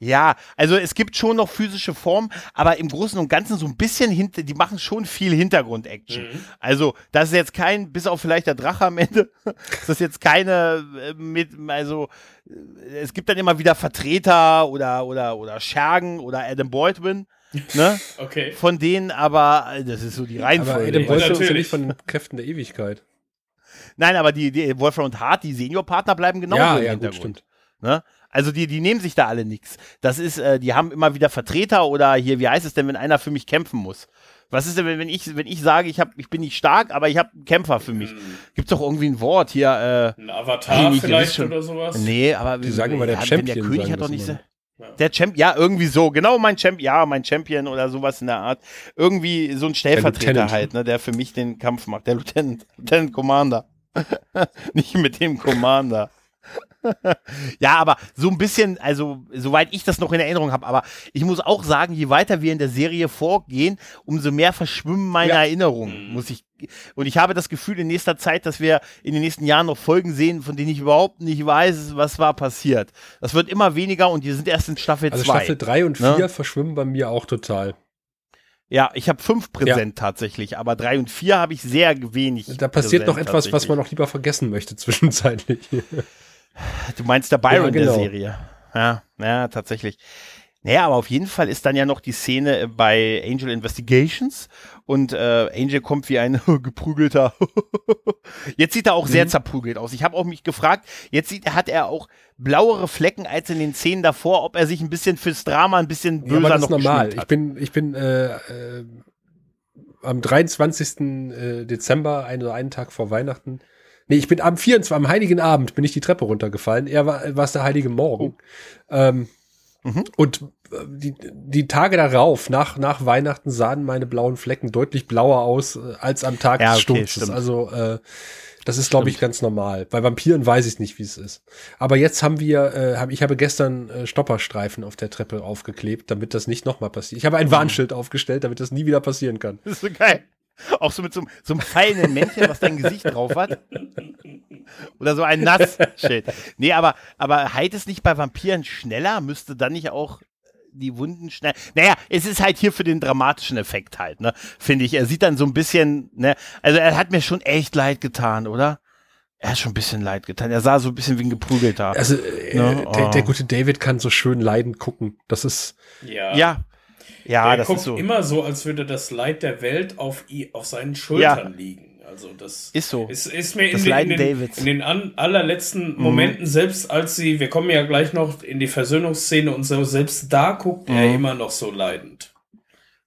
ja, also es gibt schon noch physische Formen, aber im Großen und Ganzen so ein bisschen die machen schon viel Hintergrund-Action. Also das ist jetzt kein, bis auf vielleicht der Drache am Ende, das ist jetzt keine es gibt dann immer wieder Vertreter oder Schergen oder Adam Baldwin, ne? Okay. Von denen, aber das ist so die Reihenfolge. Aber Adam Baldwin ist ja nicht von den Kräften der Ewigkeit. Nein, aber die Wolfram und Hart, die Seniorpartner bleiben genauso im Hintergrund. Gut, ne? Also die nehmen sich da alle nichts. Das ist, die haben immer wieder Vertreter oder hier, wie heißt es denn, wenn einer für mich kämpfen muss? Was ist denn, wenn ich sage, ich bin nicht stark, aber ich habe einen Kämpfer für mich? Gibt's doch irgendwie ein Wort hier? Ein Avatar vielleicht oder sowas? Nee, aber die sagen immer, der Champion. Der König hat doch nicht so. Der Champion, ja, irgendwie so, genau, mein Champion oder sowas in der Art. Irgendwie so ein Stellvertreter halt, ne, der für mich den Kampf macht. Der Lieutenant Commander. Nicht mit dem Commander. Ja, aber so ein bisschen, also soweit ich das noch in Erinnerung habe, aber ich muss auch sagen, je weiter wir in der Serie vorgehen, umso mehr verschwimmen meine Erinnerungen, und ich habe das Gefühl in nächster Zeit, dass wir in den nächsten Jahren noch Folgen sehen, von denen ich überhaupt nicht weiß, was war passiert. Das wird immer weniger und wir sind erst in Staffel 2. Also Staffel 3 und 4 verschwimmen bei mir auch total. Ja, ich habe 5 präsent tatsächlich, aber 3 und 4 habe ich sehr wenig. Da passiert noch etwas, was man noch lieber vergessen möchte zwischenzeitlich. Du meinst der Byron der Serie. Ja, tatsächlich. Naja, aber auf jeden Fall ist dann ja noch die Szene bei Angel Investigations und Angel kommt wie ein geprügelter. Jetzt sieht er auch sehr zerprügelt aus. Ich habe auch mich gefragt, hat er auch blauere Flecken als in den Szenen davor, ob er sich ein bisschen fürs Drama ein bisschen böser noch geschminkt hat. Das ist normal. Ich bin am 23. Dezember, einen Tag vor Weihnachten, ich bin am Heiligen Abend bin ich die Treppe runtergefallen. Er war es der heilige Morgen. Und die Tage darauf, nach Weihnachten, sahen meine blauen Flecken deutlich blauer aus als am Tag des Sturzes. Also das ist, glaube ich, ganz normal. Bei Vampiren weiß ich nicht, wie es ist. Aber jetzt haben wir, ich habe gestern Stopperstreifen auf der Treppe aufgeklebt, damit das nicht nochmal passiert. Ich habe ein Warnschild aufgestellt, damit das nie wieder passieren kann. Das ist so geil. Auch so mit so einem feinen Männchen, was dein Gesicht drauf hat. Oder so ein Nass-Schild. Nee, aber heilt es nicht bei Vampiren schneller? Müsste dann nicht auch die Wunden schnell... Naja, es ist halt hier für den dramatischen Effekt halt, ne? Finde ich. Er sieht dann so ein bisschen... Ne? Also er hat mir schon echt leid getan, oder? Er hat schon ein bisschen leid getan. Er sah so ein bisschen wie ein Geprügelter. Also der gute David kann so schön leidend gucken. Das ist... Ja. Ja, das guckt ist so. Immer so, als würde das Leid der Welt auf seinen Schultern liegen. Also das ist so. Ist mir das in den allerletzten Momenten, selbst als wir kommen ja gleich noch in die Versöhnungsszene und so, selbst da guckt er immer noch so leidend.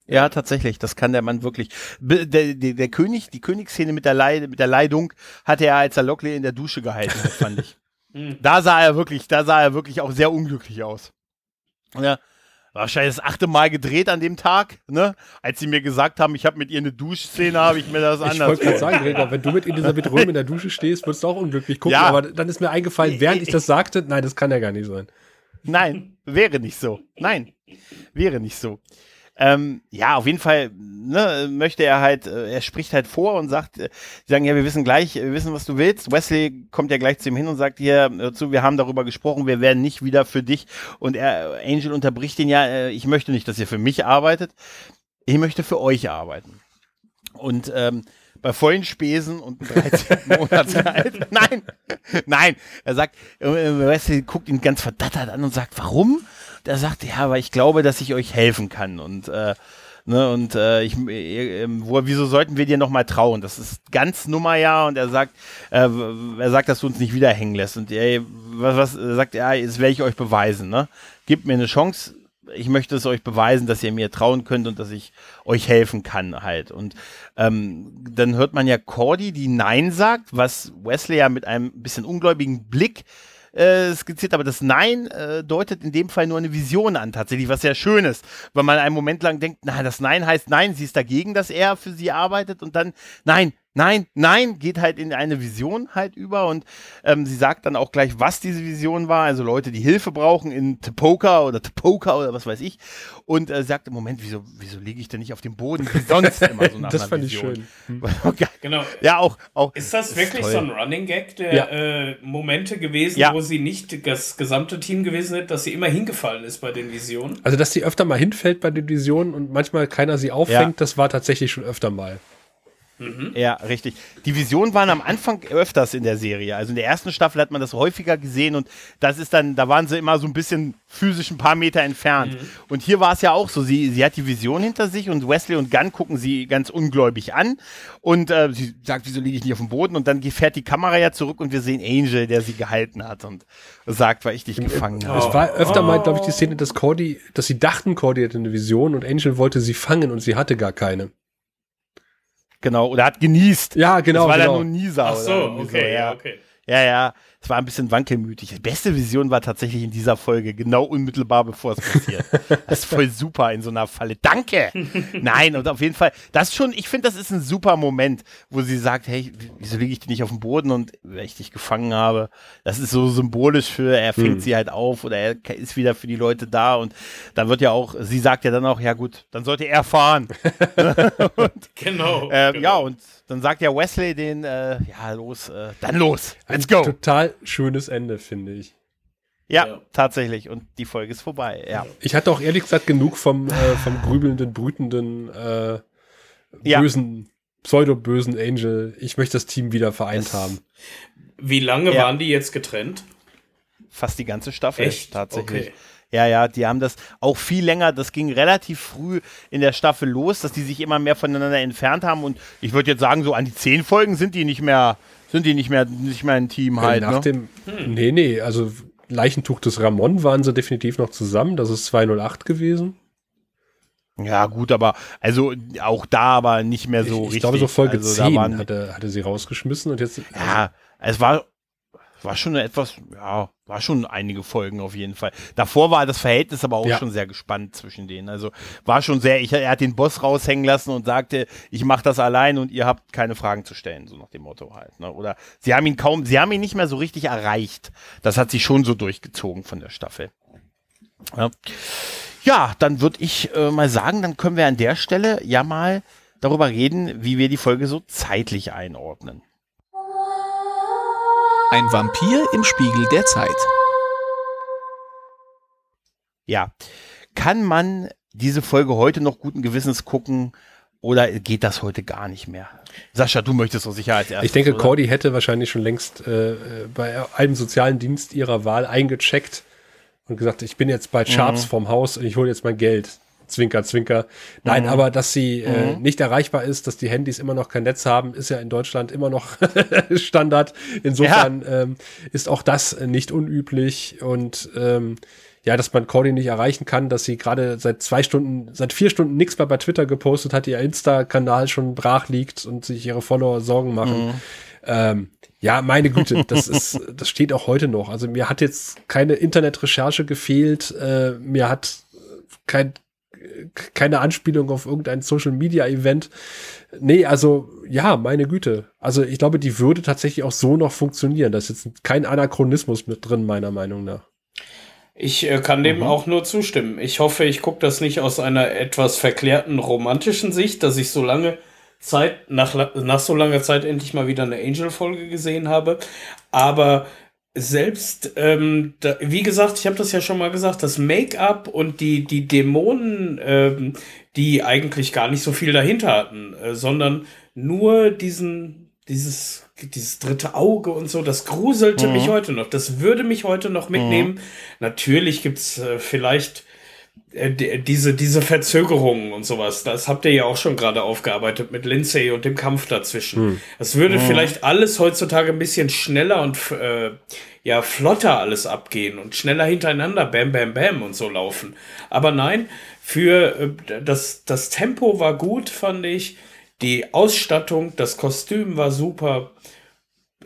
Ja, tatsächlich, das kann der Mann wirklich. Der König, die Königsszene mit der Leidung hatte er, als er Lockley in der Dusche gehalten hat, fand ich. Da sah er wirklich auch sehr unglücklich aus. Ja, wahrscheinlich das 8. Mal gedreht an dem Tag, ne? Als sie mir gesagt haben, ich habe mit ihr eine Duschszene, habe ich mir das anders. Ich wollte gerade sagen, Gregor, wenn du mit Elisabeth Röhm in der Dusche stehst, würdest du auch unglücklich gucken, ja. Aber dann ist mir eingefallen, während ich das sagte, nein, das kann ja gar nicht sein. Nein, wäre nicht so. Ja, auf jeden Fall, ne, möchte er halt, er spricht halt vor und sagt, die sagen, ja, wir wissen, was du willst. Wesley kommt ja gleich zu ihm hin und sagt, hier, hör zu, wir haben darüber gesprochen, wir werden nicht wieder für dich. Und Angel unterbricht ihn, ja, ich möchte nicht, dass ihr für mich arbeitet, ich möchte für euch arbeiten. Und bei vollen Spesen und 13 Monatsgehalt. Nein, er sagt, Wesley guckt ihn ganz verdattert an und sagt, warum? Er sagt, ja, aber ich glaube, dass ich euch helfen kann. Und wieso sollten wir dir nochmal trauen? Das ist ganz Nummer, ja. Und er sagt, dass du uns nicht wieder hängen lässt. Und jetzt werde ich euch beweisen. Ne? Gebt mir eine Chance. Ich möchte es euch beweisen, dass ihr mir trauen könnt und dass ich euch helfen kann halt. Und dann hört man ja Cordy, die Nein sagt, was Wesley ja mit einem bisschen ungläubigen Blick skizziert, aber das Nein deutet in dem Fall nur eine Vision an, tatsächlich, was sehr schön ist, weil man einen Moment lang denkt, na, das Nein heißt Nein, sie ist dagegen, dass er für sie arbeitet, und dann Nein, geht halt in eine Vision halt über, und sie sagt dann auch gleich, was diese Vision war, also Leute, die Hilfe brauchen in Tepoka oder was weiß ich, und sagt im Moment, wieso liege ich denn nicht auf dem Boden, wie sonst immer so nach Das fand Vision. Ich schön. Okay. Genau. Ja, auch. Ist das wirklich toll. So ein Running Gag der ja. Momente gewesen, ja. Wo sie nicht das gesamte Team gewesen ist, dass sie immer hingefallen ist bei den Visionen? Also, dass sie öfter mal hinfällt bei den Visionen und manchmal keiner sie auffängt, ja. Das war tatsächlich schon öfter mal. Mhm. Ja, richtig. Die Visionen waren am Anfang öfters in der Serie. Also in der ersten Staffel hat man das häufiger gesehen, und das ist dann, da waren sie immer so ein bisschen physisch ein paar Meter entfernt. Mhm. Und hier war es ja auch so, sie hat die Vision hinter sich, und Wesley und Gunn gucken sie ganz ungläubig an, und sie sagt, wieso liege ich nicht auf dem Boden? Und dann fährt die Kamera ja zurück und wir sehen Angel, der sie gehalten hat und sagt, weil ich dich gefangen habe. Es war öfter mal, glaube ich, die Szene, dass sie dachten, Cordy hätte eine Vision und Angel wollte sie fangen und sie hatte gar keine. Genau, oder hat genießt. Ja, genau. Das war dann nur ein Nieser. Ach so, okay, ja, okay. Ja, es war ein bisschen wankelmütig. Die beste Vision war tatsächlich in dieser Folge, genau unmittelbar bevor es passiert. Das ist voll super in so einer Falle. Danke! Nein, und auf jeden Fall, das schon, ich finde, das ist ein super Moment, wo sie sagt, hey, wieso liege ich denn nicht auf dem Boden, und wenn ich dich gefangen habe, das ist so symbolisch für, er fängt sie halt auf, oder er ist wieder für die Leute da, und dann wird ja auch, sie sagt ja dann auch, ja gut, dann sollte er fahren. Genau. Ja, und dann sagt ja Wesley los, let's go. Ein total schönes Ende, finde ich. Ja, tatsächlich. Und die Folge ist vorbei, ja. Ich hatte auch ehrlich gesagt genug vom grübelnden, brütenden, bösen, pseudo-bösen Angel. Ich möchte das Team wieder vereint haben. Wie lange waren die jetzt getrennt? Fast die ganze Staffel. Echt? Tatsächlich. Okay. Ja, die haben das auch viel länger, das ging relativ früh in der Staffel los, dass die sich immer mehr voneinander entfernt haben, und ich würde jetzt sagen, so an die 10 Folgen sind die nicht mehr ein Team halt. Nach dem, nee, also Leichentuch des Ramon waren sie definitiv noch zusammen, das ist 2008 gewesen. Ja gut, aber also auch da aber nicht mehr so richtig. Ich glaube so Folge 10 hatte sie rausgeschmissen, und jetzt... Ja, es war schon etwas, war schon einige Folgen auf jeden Fall. Davor war das Verhältnis aber auch schon sehr gespannt zwischen denen. Also war schon sehr, er hat den Boss raushängen lassen und sagte, ich mache das allein und ihr habt keine Fragen zu stellen, so nach dem Motto halt. Ne? Oder sie haben ihn nicht mehr so richtig erreicht. Das hat sich schon so durchgezogen von der Staffel. Ja, dann würde ich mal sagen, dann können wir an der Stelle ja mal darüber reden, wie wir die Folge so zeitlich einordnen. Ein Vampir im Spiegel der Zeit. Ja, kann man diese Folge heute noch guten Gewissens gucken, oder geht das heute gar nicht mehr? Sascha, du möchtest doch sicher als Erstes. Ich denke, Cordy hätte wahrscheinlich schon längst bei einem sozialen Dienst ihrer Wahl eingecheckt und gesagt, ich bin jetzt bei Sharps vom Haus und ich hole jetzt mein Geld. Zwinker, Zwinker. Nein, aber dass sie nicht erreichbar ist, dass die Handys immer noch kein Netz haben, ist ja in Deutschland immer noch Standard. Insofern ist auch das nicht unüblich, und ja, dass man Cody nicht erreichen kann, dass sie gerade seit vier Stunden nichts mehr bei Twitter gepostet hat, ihr Insta-Kanal schon brach liegt und sich ihre Follower Sorgen machen. Mhm. Ja, meine Güte, das steht auch heute noch. Also mir hat jetzt keine Internetrecherche gefehlt, mir hat keine Anspielung auf irgendein Social-Media-Event. Nee, also, ja, meine Güte. Also ich glaube, die würde tatsächlich auch so noch funktionieren. Da ist jetzt kein Anachronismus mit drin, meiner Meinung nach. Ich kann dem auch nur zustimmen. Ich hoffe, ich gucke das nicht aus einer etwas verklärten romantischen Sicht, dass ich so lange Zeit, nach so langer Zeit endlich mal wieder eine Angel-Folge gesehen habe. Aber selbst, wie gesagt, ich habe das ja schon mal gesagt, das Make-up und die Dämonen, die eigentlich gar nicht so viel dahinter hatten, sondern nur dieses dritte Auge und so, das gruselte mich heute noch. Das würde mich heute noch mitnehmen. Natürlich gibt's vielleicht diese Verzögerungen und sowas. Das habt ihr ja auch schon gerade aufgearbeitet mit Lindsay und dem Kampf dazwischen. Das würde vielleicht alles heutzutage ein bisschen schneller und flotter alles abgehen und schneller hintereinander bam, bam, bam und so laufen. Aber nein, für das Tempo war gut, fand ich. Die Ausstattung, das Kostüm war super.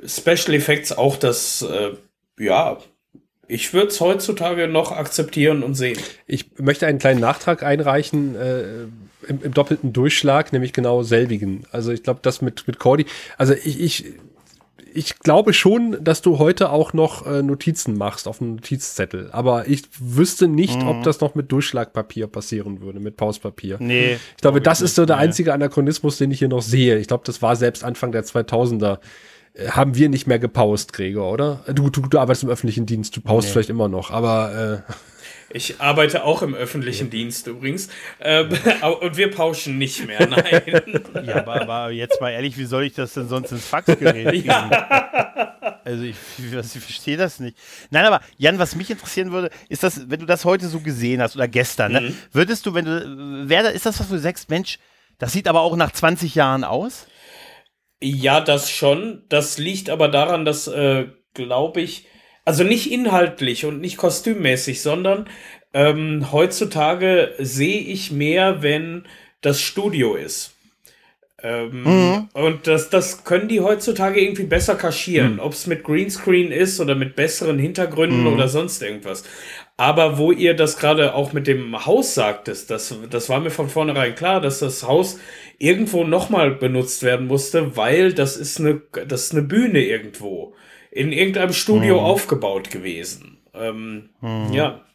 Special Effects, auch das, ich würde es heutzutage noch akzeptieren und sehen. Ich möchte einen kleinen Nachtrag einreichen, im doppelten Durchschlag, nämlich genau selbigen. Also ich glaube, das mit Cordy, also ich glaube schon, dass du heute auch noch Notizen machst auf einem Notizzettel. Aber ich wüsste nicht, ob das noch mit Durchschlagpapier passieren würde, mit Pauspapier. Nee. Ich glaube, das ist so der einzige Anachronismus, den ich hier noch sehe. Ich glaube, das war selbst Anfang der 2000er. Haben wir nicht mehr gepaust, Gregor, oder? Du arbeitest im öffentlichen Dienst, du paust vielleicht immer noch, aber ich arbeite auch im öffentlichen Dienst übrigens. Und wir pauschen nicht mehr, nein. Ja, aber jetzt mal ehrlich, wie soll ich das denn sonst ins Faxgerät kriegen? Ja. Also ich verstehe das nicht. Nein, aber Jan, was mich interessieren würde, ist das, wenn du das heute so gesehen hast oder gestern, ne, würdest du, ist das, was du sagst, Mensch, das sieht aber auch nach 20 Jahren aus? Ja, das schon. Das liegt aber daran, dass, glaube ich, also nicht inhaltlich und nicht kostümmäßig, sondern heutzutage sehe ich mehr, wenn das Studio ist. Und das können die heutzutage irgendwie besser kaschieren, ob es mit Greenscreen ist oder mit besseren Hintergründen oder sonst irgendwas. Aber wo ihr das gerade auch mit dem Haus sagtest, das war mir von vornherein klar, dass das Haus irgendwo nochmal benutzt werden musste, weil das ist eine Bühne irgendwo in irgendeinem Studio aufgebaut gewesen. Ja,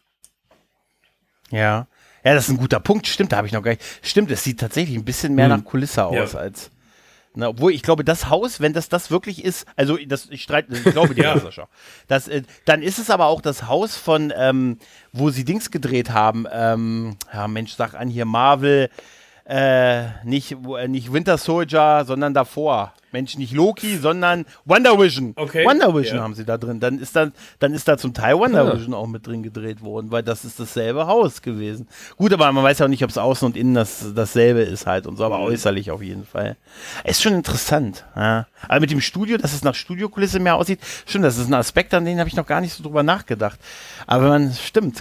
das ist ein guter Punkt. Stimmt, da habe ich noch gar nicht. Stimmt, es sieht tatsächlich ein bisschen mehr nach Kulisse aus als. Na, obwohl, ich glaube, das Haus, wenn das wirklich ist, also ich glaube dir, Sascha. Dann ist es aber auch das Haus von, wo sie Dings gedreht haben. Sag an hier Marvel. Nicht Winter Soldier, sondern davor. Mensch, nicht Loki, sondern Wonder Vision. Okay. Wonder Vision haben sie da drin. Dann ist da zum Teil Wonder Vision auch mit drin gedreht worden, weil das ist dasselbe Haus gewesen. Gut, aber man weiß ja auch nicht, ob es außen und innen dasselbe ist halt und so, aber äußerlich auf jeden Fall. Ist schon interessant. Ja. Aber mit dem Studio, dass es nach Studiokulisse mehr aussieht, stimmt, das ist ein Aspekt, an den habe ich noch gar nicht so drüber nachgedacht. Aber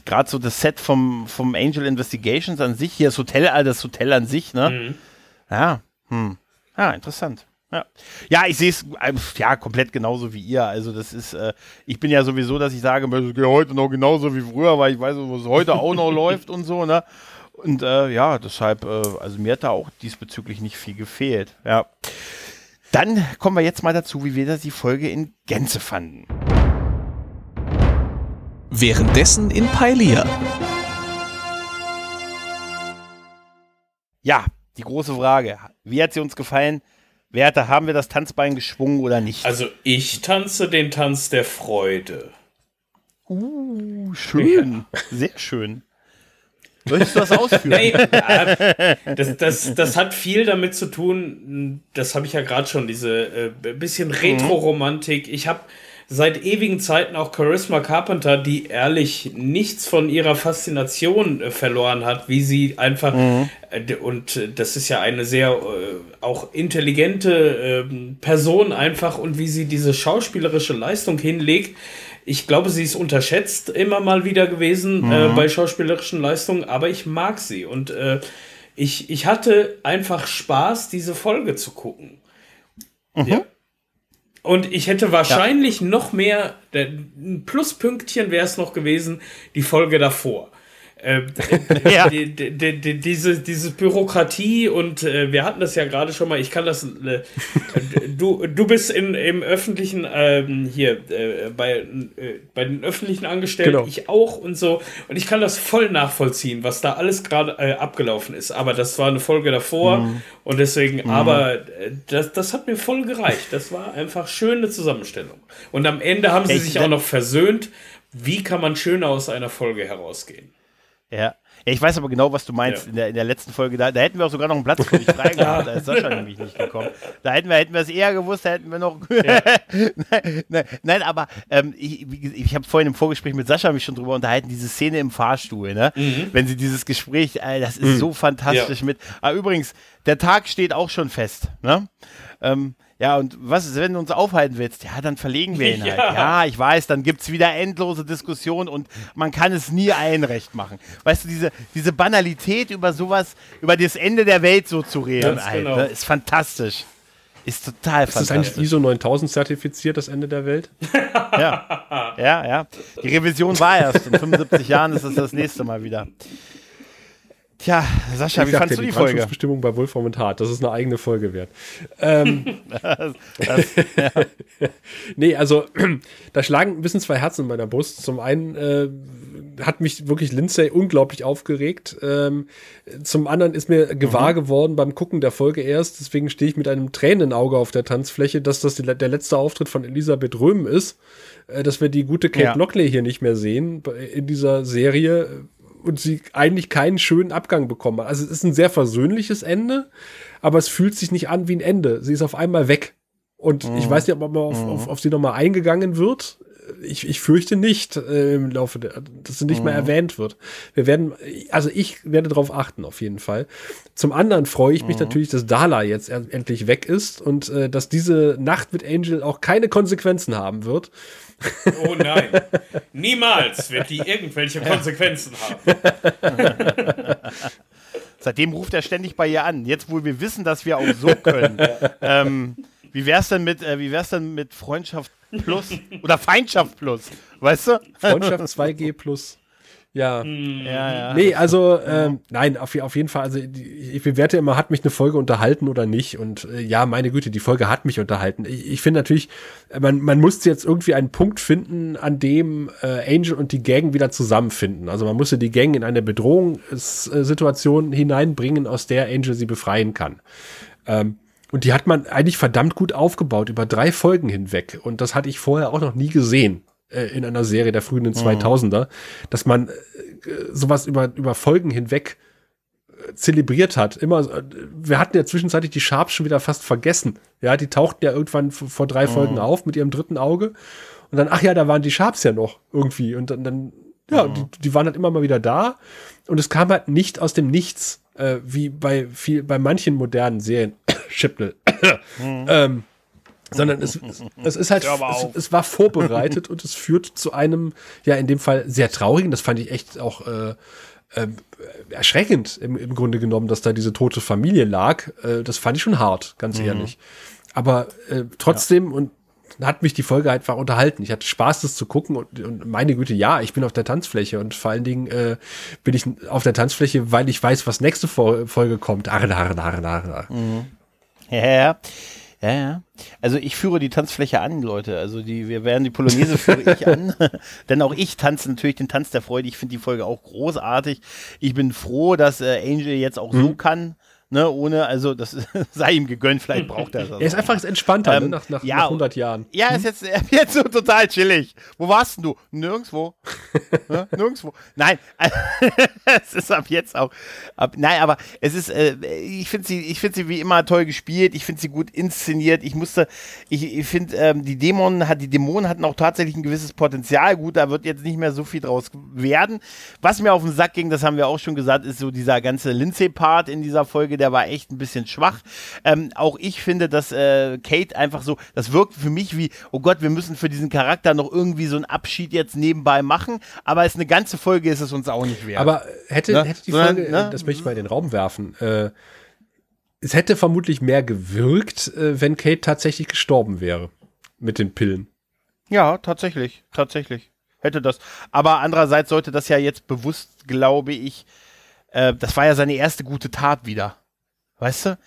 gerade so das Set vom Angel Investigations an sich, hier das Hotel an sich, ne? Ja, ja, interessant. Ja, ich sehe es komplett genauso wie ihr. Also das ist, ich bin ja sowieso, dass ich sage, ich gehe heute noch genauso wie früher, weil ich weiß, was heute auch noch läuft und so, ne? Und deshalb, also mir hat da auch diesbezüglich nicht viel gefehlt. Ja. Dann kommen wir jetzt mal dazu, wie wir die Folge in Gänze fanden. Währenddessen in Pailia. Ja, die große Frage. Wie hat sie uns gefallen? Werte, haben wir das Tanzbein geschwungen oder nicht? Also ich tanze den Tanz der Freude. Schön. Ja. Sehr schön. Möchtest du das ausführen? Nein, das hat viel damit zu tun, das habe ich ja gerade schon, diese bisschen Retro-Romantik. Ich habe seit ewigen Zeiten auch Charisma Carpenter, die ehrlich nichts von ihrer Faszination verloren hat, wie sie einfach, und das ist ja eine sehr auch intelligente Person einfach, und wie sie diese schauspielerische Leistung hinlegt, Ich glaube, sie ist unterschätzt immer mal wieder gewesen bei schauspielerischen Leistungen, aber ich mag sie. Und ich hatte einfach Spaß, diese Folge zu gucken. Mhm. Ja. Und ich hätte wahrscheinlich noch mehr, ein Pluspünktchen wäre es noch gewesen, die Folge davor. Diese Bürokratie und wir hatten das ja gerade schon mal, ich kann das, du bist im öffentlichen, bei den öffentlichen Angestellten, genau. Ich auch und so, und ich kann das voll nachvollziehen, was da alles gerade abgelaufen ist, aber das war eine Folge davor und deswegen, aber das hat mir voll gereicht, das war einfach schöne Zusammenstellung und am Ende haben sie sich auch noch versöhnt, wie kann man schöner aus einer Folge herausgehen. Ja. Ich weiß aber genau, was du meinst in der letzten Folge. Da hätten wir auch sogar noch einen Platz für dich frei gehabt. Da ist Sascha nämlich nicht gekommen. Da hätten wir es eher gewusst, da hätten wir noch... Ja. nein, aber ich habe vorhin im Vorgespräch mit Sascha mich schon drüber unterhalten, diese Szene im Fahrstuhl, ne? Wenn sie dieses Gespräch, das ist so fantastisch mit... Ah, übrigens, der Tag steht auch schon fest, ne? Ja, und was ist, wenn du uns aufhalten willst? Ja, dann verlegen wir ihn halt. Ja, ich weiß, dann gibt es wieder endlose Diskussionen und man kann es nie allen recht machen. Weißt du, diese Banalität über sowas, über das Ende der Welt so zu reden, halt, ne, ist fantastisch. Ist total fantastisch. Ist das eigentlich ISO 9000 zertifiziert, das Ende der Welt? Ja. Die Revision war erst. In 75 Jahren ist es das nächste Mal wieder. Tja, Sascha, wie fandst du die Folge? Brandschutzbestimmung bei Wolfram und Hart, das ist eine eigene Folge wert. Nee, also da schlagen ein bisschen zwei Herzen in meiner Brust. Zum einen hat mich wirklich Lindsay unglaublich aufgeregt. Zum anderen ist mir gewahr geworden beim Gucken der Folge erst, deswegen stehe ich mit einem Tränenauge auf der Tanzfläche, dass das der letzte Auftritt von Elisabeth Röhm ist, dass wir die gute Kate Lockley hier nicht mehr sehen in dieser Serie. Und sie eigentlich keinen schönen Abgang bekommen hat. Also es ist ein sehr versöhnliches Ende, aber es fühlt sich nicht an wie ein Ende. Sie ist auf einmal weg. Und ich weiß nicht, ob man auf sie nochmal eingegangen wird. Ich fürchte nicht im Laufe dass sie nicht mehr erwähnt wird. Ich werde darauf achten, auf jeden Fall. Zum anderen freue ich mich natürlich, dass Darla jetzt endlich weg ist und dass diese Nacht mit Angel auch keine Konsequenzen haben wird. Oh nein, niemals wird die irgendwelche Konsequenzen haben. Seitdem ruft er ständig bei ihr an. Jetzt, wo wir wissen, dass wir auch so können. Wie wär's denn mit Freundschaft Plus oder Feindschaft Plus? Weißt du? Freundschaft 2G Plus. Ja. Nee, also nein, auf jeden Fall, also ich bewerte immer, hat mich eine Folge unterhalten oder nicht und meine Güte, die Folge hat mich unterhalten. Ich finde natürlich, man musste jetzt irgendwie einen Punkt finden, an dem Angel und die Gang wieder zusammenfinden. Also man musste die Gang in eine Bedrohungssituation hineinbringen, aus der Angel sie befreien kann. Und die hat man eigentlich verdammt gut aufgebaut, über 3 Folgen hinweg und das hatte ich vorher auch noch nie gesehen. In einer Serie der frühen 2000er, dass man sowas über Folgen hinweg zelebriert hat. Wir hatten ja zwischenzeitlich die Sharps schon wieder fast vergessen. Ja, die tauchten ja irgendwann vor 3 Folgen auf mit ihrem dritten Auge. Und dann, da waren die Sharps ja noch irgendwie. Und dann die waren halt immer mal wieder da. Und es kam halt nicht aus dem Nichts, wie bei manchen modernen Serien. Chipnell. Sondern es ist halt, es war vorbereitet und es führt zu einem, in dem Fall sehr traurigen, das fand ich echt auch erschreckend im Grunde genommen, dass da diese tote Familie lag. Das fand ich schon hart, ganz ehrlich. Aber trotzdem und hat mich die Folge einfach unterhalten. Ich hatte Spaß, das zu gucken und meine Güte, ich bin auf der Tanzfläche und vor allen Dingen bin ich auf der Tanzfläche, weil ich weiß, was nächste Folge kommt. Ja. Also ich führe die Tanzfläche an, Leute. Also wir werden die Polonaise führe ich an. Denn auch ich tanze natürlich den Tanz der Freude. Ich finde die Folge auch großartig. Ich bin froh, dass Angel jetzt auch so kann. Ne, das sei ihm gegönnt, vielleicht braucht er das. Er ist einfach entspannter nach 100 Jahren. Ja, ist jetzt so total chillig. Wo warst denn du? Nirgendwo. Nirgendwo. Nein, es ist ab jetzt auch. Nein, aber es ist, ich finde sie wie immer toll gespielt, ich finde sie gut inszeniert. Ich finde, die Dämonen hatten auch tatsächlich ein gewisses Potenzial. Gut, da wird jetzt nicht mehr so viel draus werden. Was mir auf den Sack ging, das haben wir auch schon gesagt, ist so dieser ganze Lindsay-Part in dieser Folge, der war echt ein bisschen schwach. Auch ich finde, dass Kate einfach so, das wirkt für mich wie, oh Gott, wir müssen für diesen Charakter noch irgendwie so einen Abschied jetzt nebenbei machen, aber es eine ganze Folge ist es uns auch nicht wert. Aber hätte die Folge, das möchte ich mal in den Raum werfen, es hätte vermutlich mehr gewirkt, wenn Kate tatsächlich gestorben wäre mit den Pillen. Ja, tatsächlich. Hätte das. Aber andererseits sollte das ja jetzt bewusst, glaube ich, das war ja seine erste gute Tat wieder. Weißt du?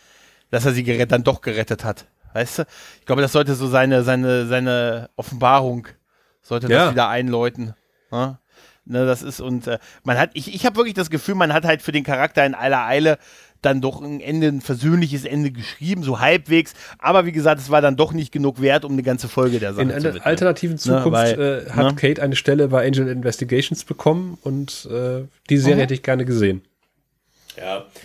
Dass er sie dann doch gerettet hat. Weißt du? Ich glaube, das sollte so seine Offenbarung, sollte das wieder einläuten. Ja? Ne, das ist, und ich habe wirklich das Gefühl, man hat halt für den Charakter in aller Eile dann doch ein versöhnliches Ende geschrieben, so halbwegs, aber wie gesagt, es war dann doch nicht genug wert, um eine ganze Folge der Sache zu widmen. In einer alternativen Zukunft hat Kate eine Stelle bei Angel Investigations bekommen und die Serie hätte ich gerne gesehen.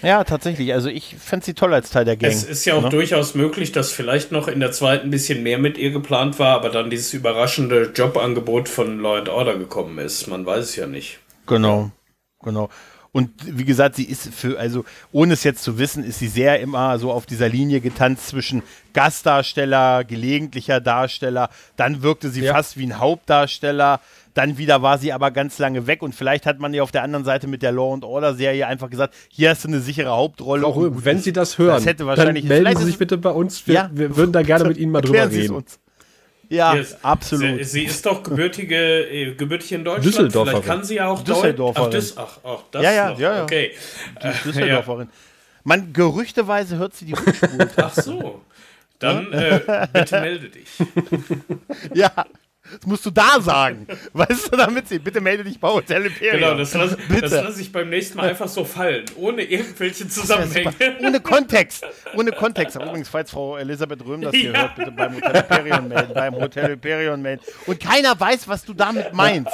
Ja, tatsächlich, also ich fände sie toll als Teil der Gang. Es ist ja auch durchaus möglich, dass vielleicht noch in der zweiten ein bisschen mehr mit ihr geplant war, aber dann dieses überraschende Jobangebot von Law and Order gekommen ist, man weiß es ja nicht. Genau. Und wie gesagt, sie ist ohne es jetzt zu wissen, ist sie sehr immer so auf dieser Linie getanzt zwischen Gastdarsteller, gelegentlicher Darsteller, dann wirkte sie fast wie ein Hauptdarsteller, dann wieder war sie aber ganz lange weg und vielleicht hat man ihr auf der anderen Seite mit der Law and Order Serie einfach gesagt, hier hast du eine sichere Hauptrolle. Frau Röhm, wenn Sie das hören, das hätte wahrscheinlich, dann melden Sie sich bitte bei uns, wir würden da gerne mit Ihnen mal drüber reden. Uns. Ja, yes, absolut. Sie ist doch gebürtig in Deutschland. Düsseldorferin. Vielleicht kann sie ja auch Düsseldorferin. Okay. Düsseldorferin. Man, gerüchteweise hört sie die Rückspultaste. Ach so. Dann bitte melde dich. Ja, das musst du da sagen. Weißt du, damit sie, bitte melde dich bei Hotel Hyperion. Genau, das lass ich beim nächsten Mal einfach so fallen, ohne irgendwelche Zusammenhänge. Ohne Kontext. Aber übrigens, falls Frau Elisabeth Röhm das hier hört, bitte beim Hotel Hyperion melden. Und keiner weiß, was du damit meinst.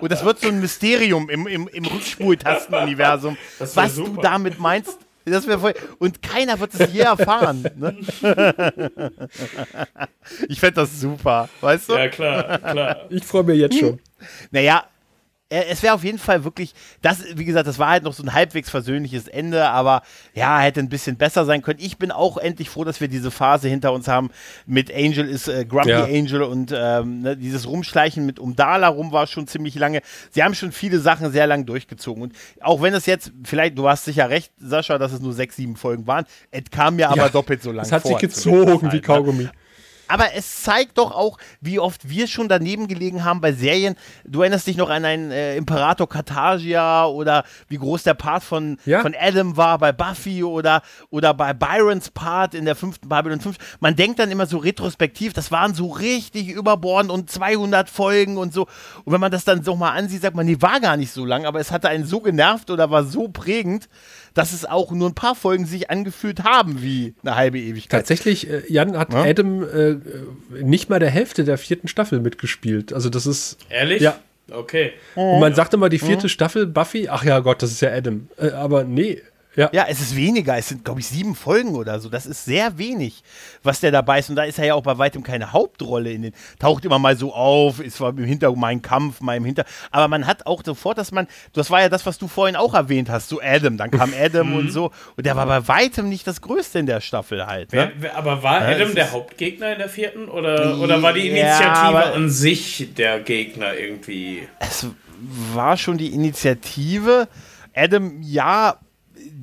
Und das wird so ein Mysterium im Rückspultasten-Universum, was du damit meinst. Das wäre voll. Und keiner wird es je erfahren. Ne? Ich fände das super, weißt du? Ja, klar. Ich freue mich jetzt schon. Naja, es wäre auf jeden Fall wirklich, das, wie gesagt, das war halt noch so ein halbwegs versöhnliches Ende, aber ja, hätte ein bisschen besser sein können. Ich bin auch endlich froh, dass wir diese Phase hinter uns haben mit Angel ist Grumpy Angel und dieses Rumschleichen um Darla rum war schon ziemlich lange. Sie haben schon viele Sachen sehr lang durchgezogen und auch wenn es jetzt, vielleicht, du hast sicher recht, Sascha, dass es nur 6-7 Folgen waren, es kam mir aber doppelt so lang vor. Es hat sich gezogen wie Kaugummi. Aber es zeigt doch auch, wie oft wir schon daneben gelegen haben bei Serien. Du erinnerst dich noch an einen Imperator Carthagia oder wie groß der Part von Adam war bei Buffy oder bei Byrons Part in der 5. Babylon 5. Man denkt dann immer so retrospektiv, das waren so richtig überbordend und 200 Folgen und so. Und wenn man das dann so mal ansieht, sagt man, nee, war gar nicht so lang, aber es hatte einen so genervt oder war so prägend, dass es auch nur ein paar Folgen sich angefühlt haben wie eine halbe Ewigkeit. Tatsächlich, Jan hat Adam nicht mal der Hälfte der 4. Staffel mitgespielt. Also das ist... Ehrlich? Ja. Okay. Und man sagt immer, die 4. Staffel, Buffy, ach ja Gott, das ist ja Adam. Aber nee. Ja, es ist weniger. Es sind, glaube ich, 7 Folgen oder so. Das ist sehr wenig, was der dabei ist. Und da ist er ja auch bei weitem keine Hauptrolle taucht immer mal so auf, ist im Hintergrund mein Kampf. Aber man hat auch sofort, dass das war ja das, was du vorhin auch erwähnt hast, so Adam. Dann kam Adam und so. Und der war bei weitem nicht das Größte in der Staffel halt. Ne? Aber war Adam der Hauptgegner in der 4. oder war die Initiative an sich der Gegner irgendwie? Es war schon die Initiative. Adam, ja,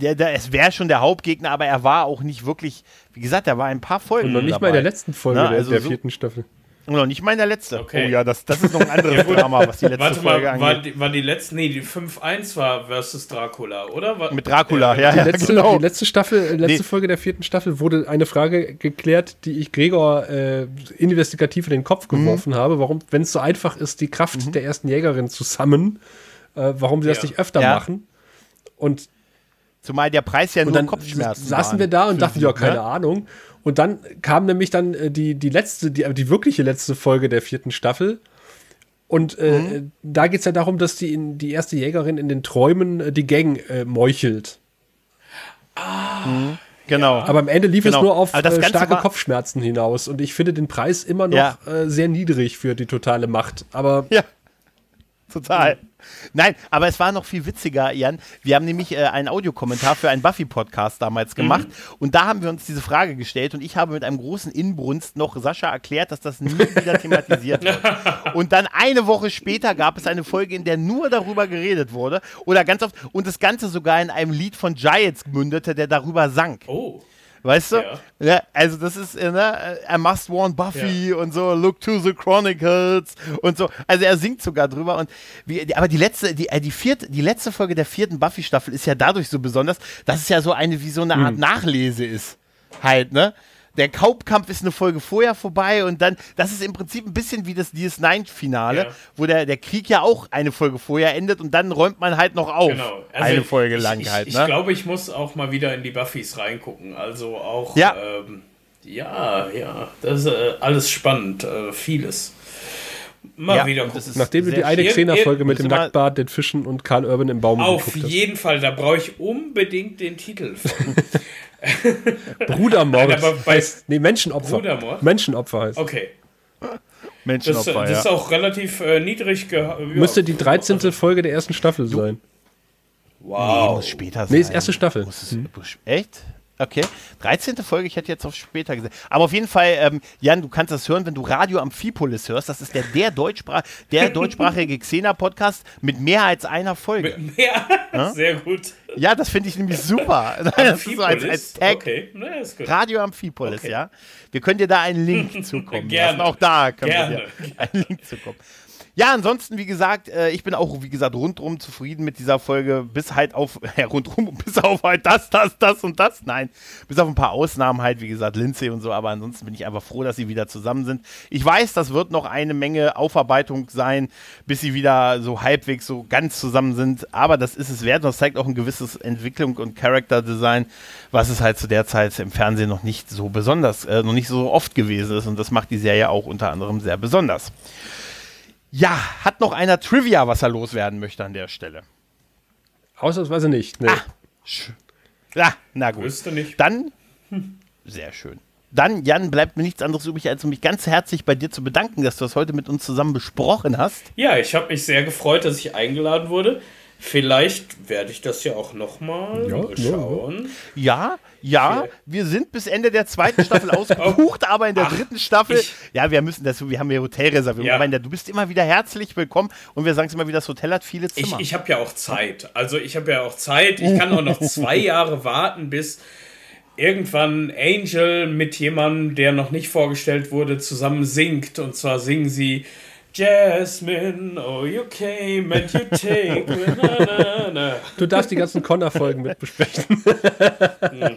es wäre schon der Hauptgegner, aber er war auch nicht wirklich, wie gesagt, er war ein paar Folgen und noch nicht dabei. Mal in der letzten Folge der 4. Staffel. Und noch nicht mal in der letzten. Okay. Oh ja, das ist noch ein anderes Drama, was die letzte Folge angeht. Die 5-1 war versus Dracula, oder? Mit Dracula, Die letzte Folge der 4. Staffel wurde eine Frage geklärt, die ich Gregor investigativ in den Kopf geworfen habe, warum, wenn es so einfach ist, die Kraft der ersten Jägerin zu summonen, warum sie das nicht öfter machen. Und zumal der Preis ja nur Kopfschmerzen saßen wir da und dachten, ja, keine Ahnung. Und dann kam nämlich dann die wirkliche letzte Folge der 4. Staffel. Und da geht es ja darum, dass die erste Jägerin in den Träumen die Gang meuchelt. Genau. Aber am Ende lief es nur auf starke Kopfschmerzen hinaus. Und ich finde den Preis immer noch sehr niedrig für die totale Macht. Aber Total. Nein, aber es war noch viel witziger, Jan. Wir haben nämlich einen Audiokommentar für einen Buffy-Podcast damals gemacht und da haben wir uns diese Frage gestellt und ich habe mit einem großen Inbrunst noch Sascha erklärt, dass das nie wieder thematisiert wird. Und dann eine Woche später gab es eine Folge, in der nur darüber geredet wurde oder ganz oft und das Ganze sogar in einem Lied von Giants mündete, der darüber sang. Oh. Weißt du? Ja. Ja, also das ist, ne, I must warn Buffy und so, look to the Chronicles und so. Also er singt sogar drüber. Und wie, aber die letzte Folge der 4. Buffy-Staffel ist ja dadurch so besonders, dass es ja so eine, wie so eine Art Nachlese ist. Halt, ne? Der Kaubkampf ist eine Folge vorher vorbei und dann, das ist im Prinzip ein bisschen wie das DS9-Finale, wo der Krieg ja auch eine Folge vorher endet und dann räumt man halt noch auf. Genau. Also eine Folge lang halt. Ich glaube, ich muss auch mal wieder in die Buffys reingucken. Also auch, das ist alles spannend, vieles. Mal wieder gucken. Nachdem du die eine Xena-Folge mit dem Nacktbart, den Fischen und Karl Urban im Baum geguckt hast. Auf jeden Fall, da brauche ich unbedingt den Titel von. Brudermord. Nein, aber Menschenopfer. Brudermord? Menschenopfer heißt. Okay. Menschenopfer, das ist auch relativ niedrig. Müsste die 13. Folge der ersten Staffel sein. Wow. Nee, muss später sein. Nee, ist erste Staffel. Echt? Okay, 13. Folge, ich hätte jetzt auf später gesehen. Aber auf jeden Fall, Jan, du kannst das hören, wenn du Radio Amphipolis hörst. Das ist der deutschsprachige Xena-Podcast mit mehr als einer Folge. Mit mehr? Ja? Sehr gut. Ja, das finde ich nämlich super. Das ist so als Tag. Okay. Na, ist gut. Radio Amphipolis, okay. Ja. Wir können dir da einen Link zukommen. Gerne. Lassen. Auch da können wir dir einen Link zukommen. Ja, ansonsten, wie gesagt, ich bin auch, wie gesagt, rundrum zufrieden mit dieser Folge, bis halt auf, bis auf halt das und das, nein, bis auf ein paar Ausnahmen halt, wie gesagt, Lindsay und so, aber ansonsten bin ich einfach froh, dass sie wieder zusammen sind. Ich weiß, das wird noch eine Menge Aufarbeitung sein, bis sie wieder so halbwegs so ganz zusammen sind, aber das ist es wert und das zeigt auch ein gewisses Entwicklung und Charakterdesign, was es halt zu der Zeit im Fernsehen noch nicht so besonders, noch nicht so oft gewesen ist und das macht die Serie auch unter anderem sehr besonders. Ja, hat noch einer Trivia, was er loswerden möchte an der Stelle? Ausnahmsweise nicht, ne. Na gut. Wüsste nicht. Dann, sehr schön. Dann, Jan, bleibt mir nichts anderes übrig, als mich ganz herzlich bei dir zu bedanken, dass du das heute mit uns zusammen besprochen hast. Ja, ich habe mich sehr gefreut, dass ich eingeladen wurde. Vielleicht werde ich das ja auch nochmal schauen. Ja, wir sind bis Ende der 2. Staffel ausgebucht, aber in der 3. Staffel, wir müssen das, wir haben ja Hotelreservierung, aber du bist immer wieder herzlich willkommen und wir sagen es immer wieder, das Hotel hat viele Zimmer. Ich habe ja auch Zeit, ich kann auch noch 2 Jahre warten, bis irgendwann Angel mit jemandem, der noch nicht vorgestellt wurde, zusammen singt und zwar singen sie Jasmine, oh you came and you take na, na, na. Du darfst die ganzen Connor-Folgen mit besprechen.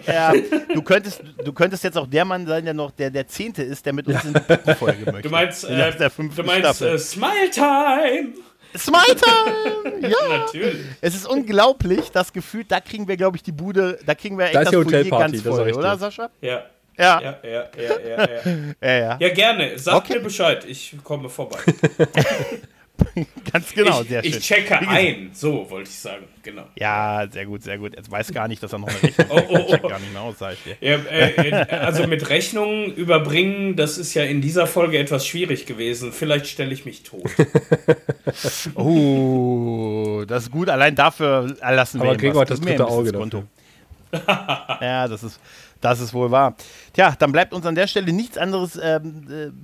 Ja, du könntest jetzt auch der Mann sein, der noch der 10. ist, der mit uns in die Folge möchte. Du meinst Smile Time! Smile Time! Ja! Natürlich. Es ist unglaublich, das Gefühl, da kriegen wir, glaube ich, die Bude, da kriegen wir echt das Foyer ganz voll, oder Sascha? Ja. Ja. Ja, gerne. Sag mir Bescheid, ich komme vorbei. Ganz genau, sehr schön. Ich checke ein, so wollte ich sagen, genau. Ja, sehr gut. Jetzt weiß gar nicht, dass er noch eine Rechnung hat. Check gar nicht mehr aus, sag ich dir. Ja, also mit Rechnungen überbringen, das ist ja in dieser Folge etwas schwierig gewesen. Vielleicht stelle ich mich tot. Oh, das ist gut, allein dafür erlassen wir ihm was. Das dritte Auge Konto. Ja, das ist wohl wahr. Tja, dann bleibt uns an der Stelle nichts anderes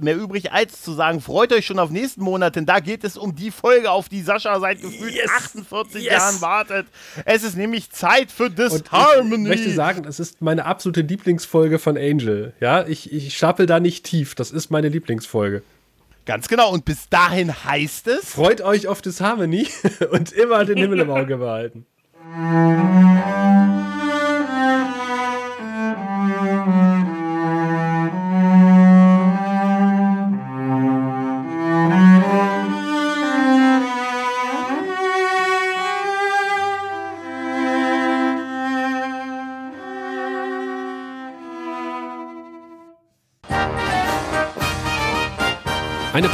mehr übrig, als zu sagen, freut euch schon auf nächsten Monat, denn da geht es um die Folge, auf die Sascha seit gefühlt 48 Jahren wartet. Es ist nämlich Zeit für Disharmony. Ich möchte sagen, es ist meine absolute Lieblingsfolge von Angel. Ja, ich stapel da nicht tief. Das ist meine Lieblingsfolge. Ganz genau. Und bis dahin heißt es... Freut euch auf Disharmony und immer den Himmel im Auge behalten. Eine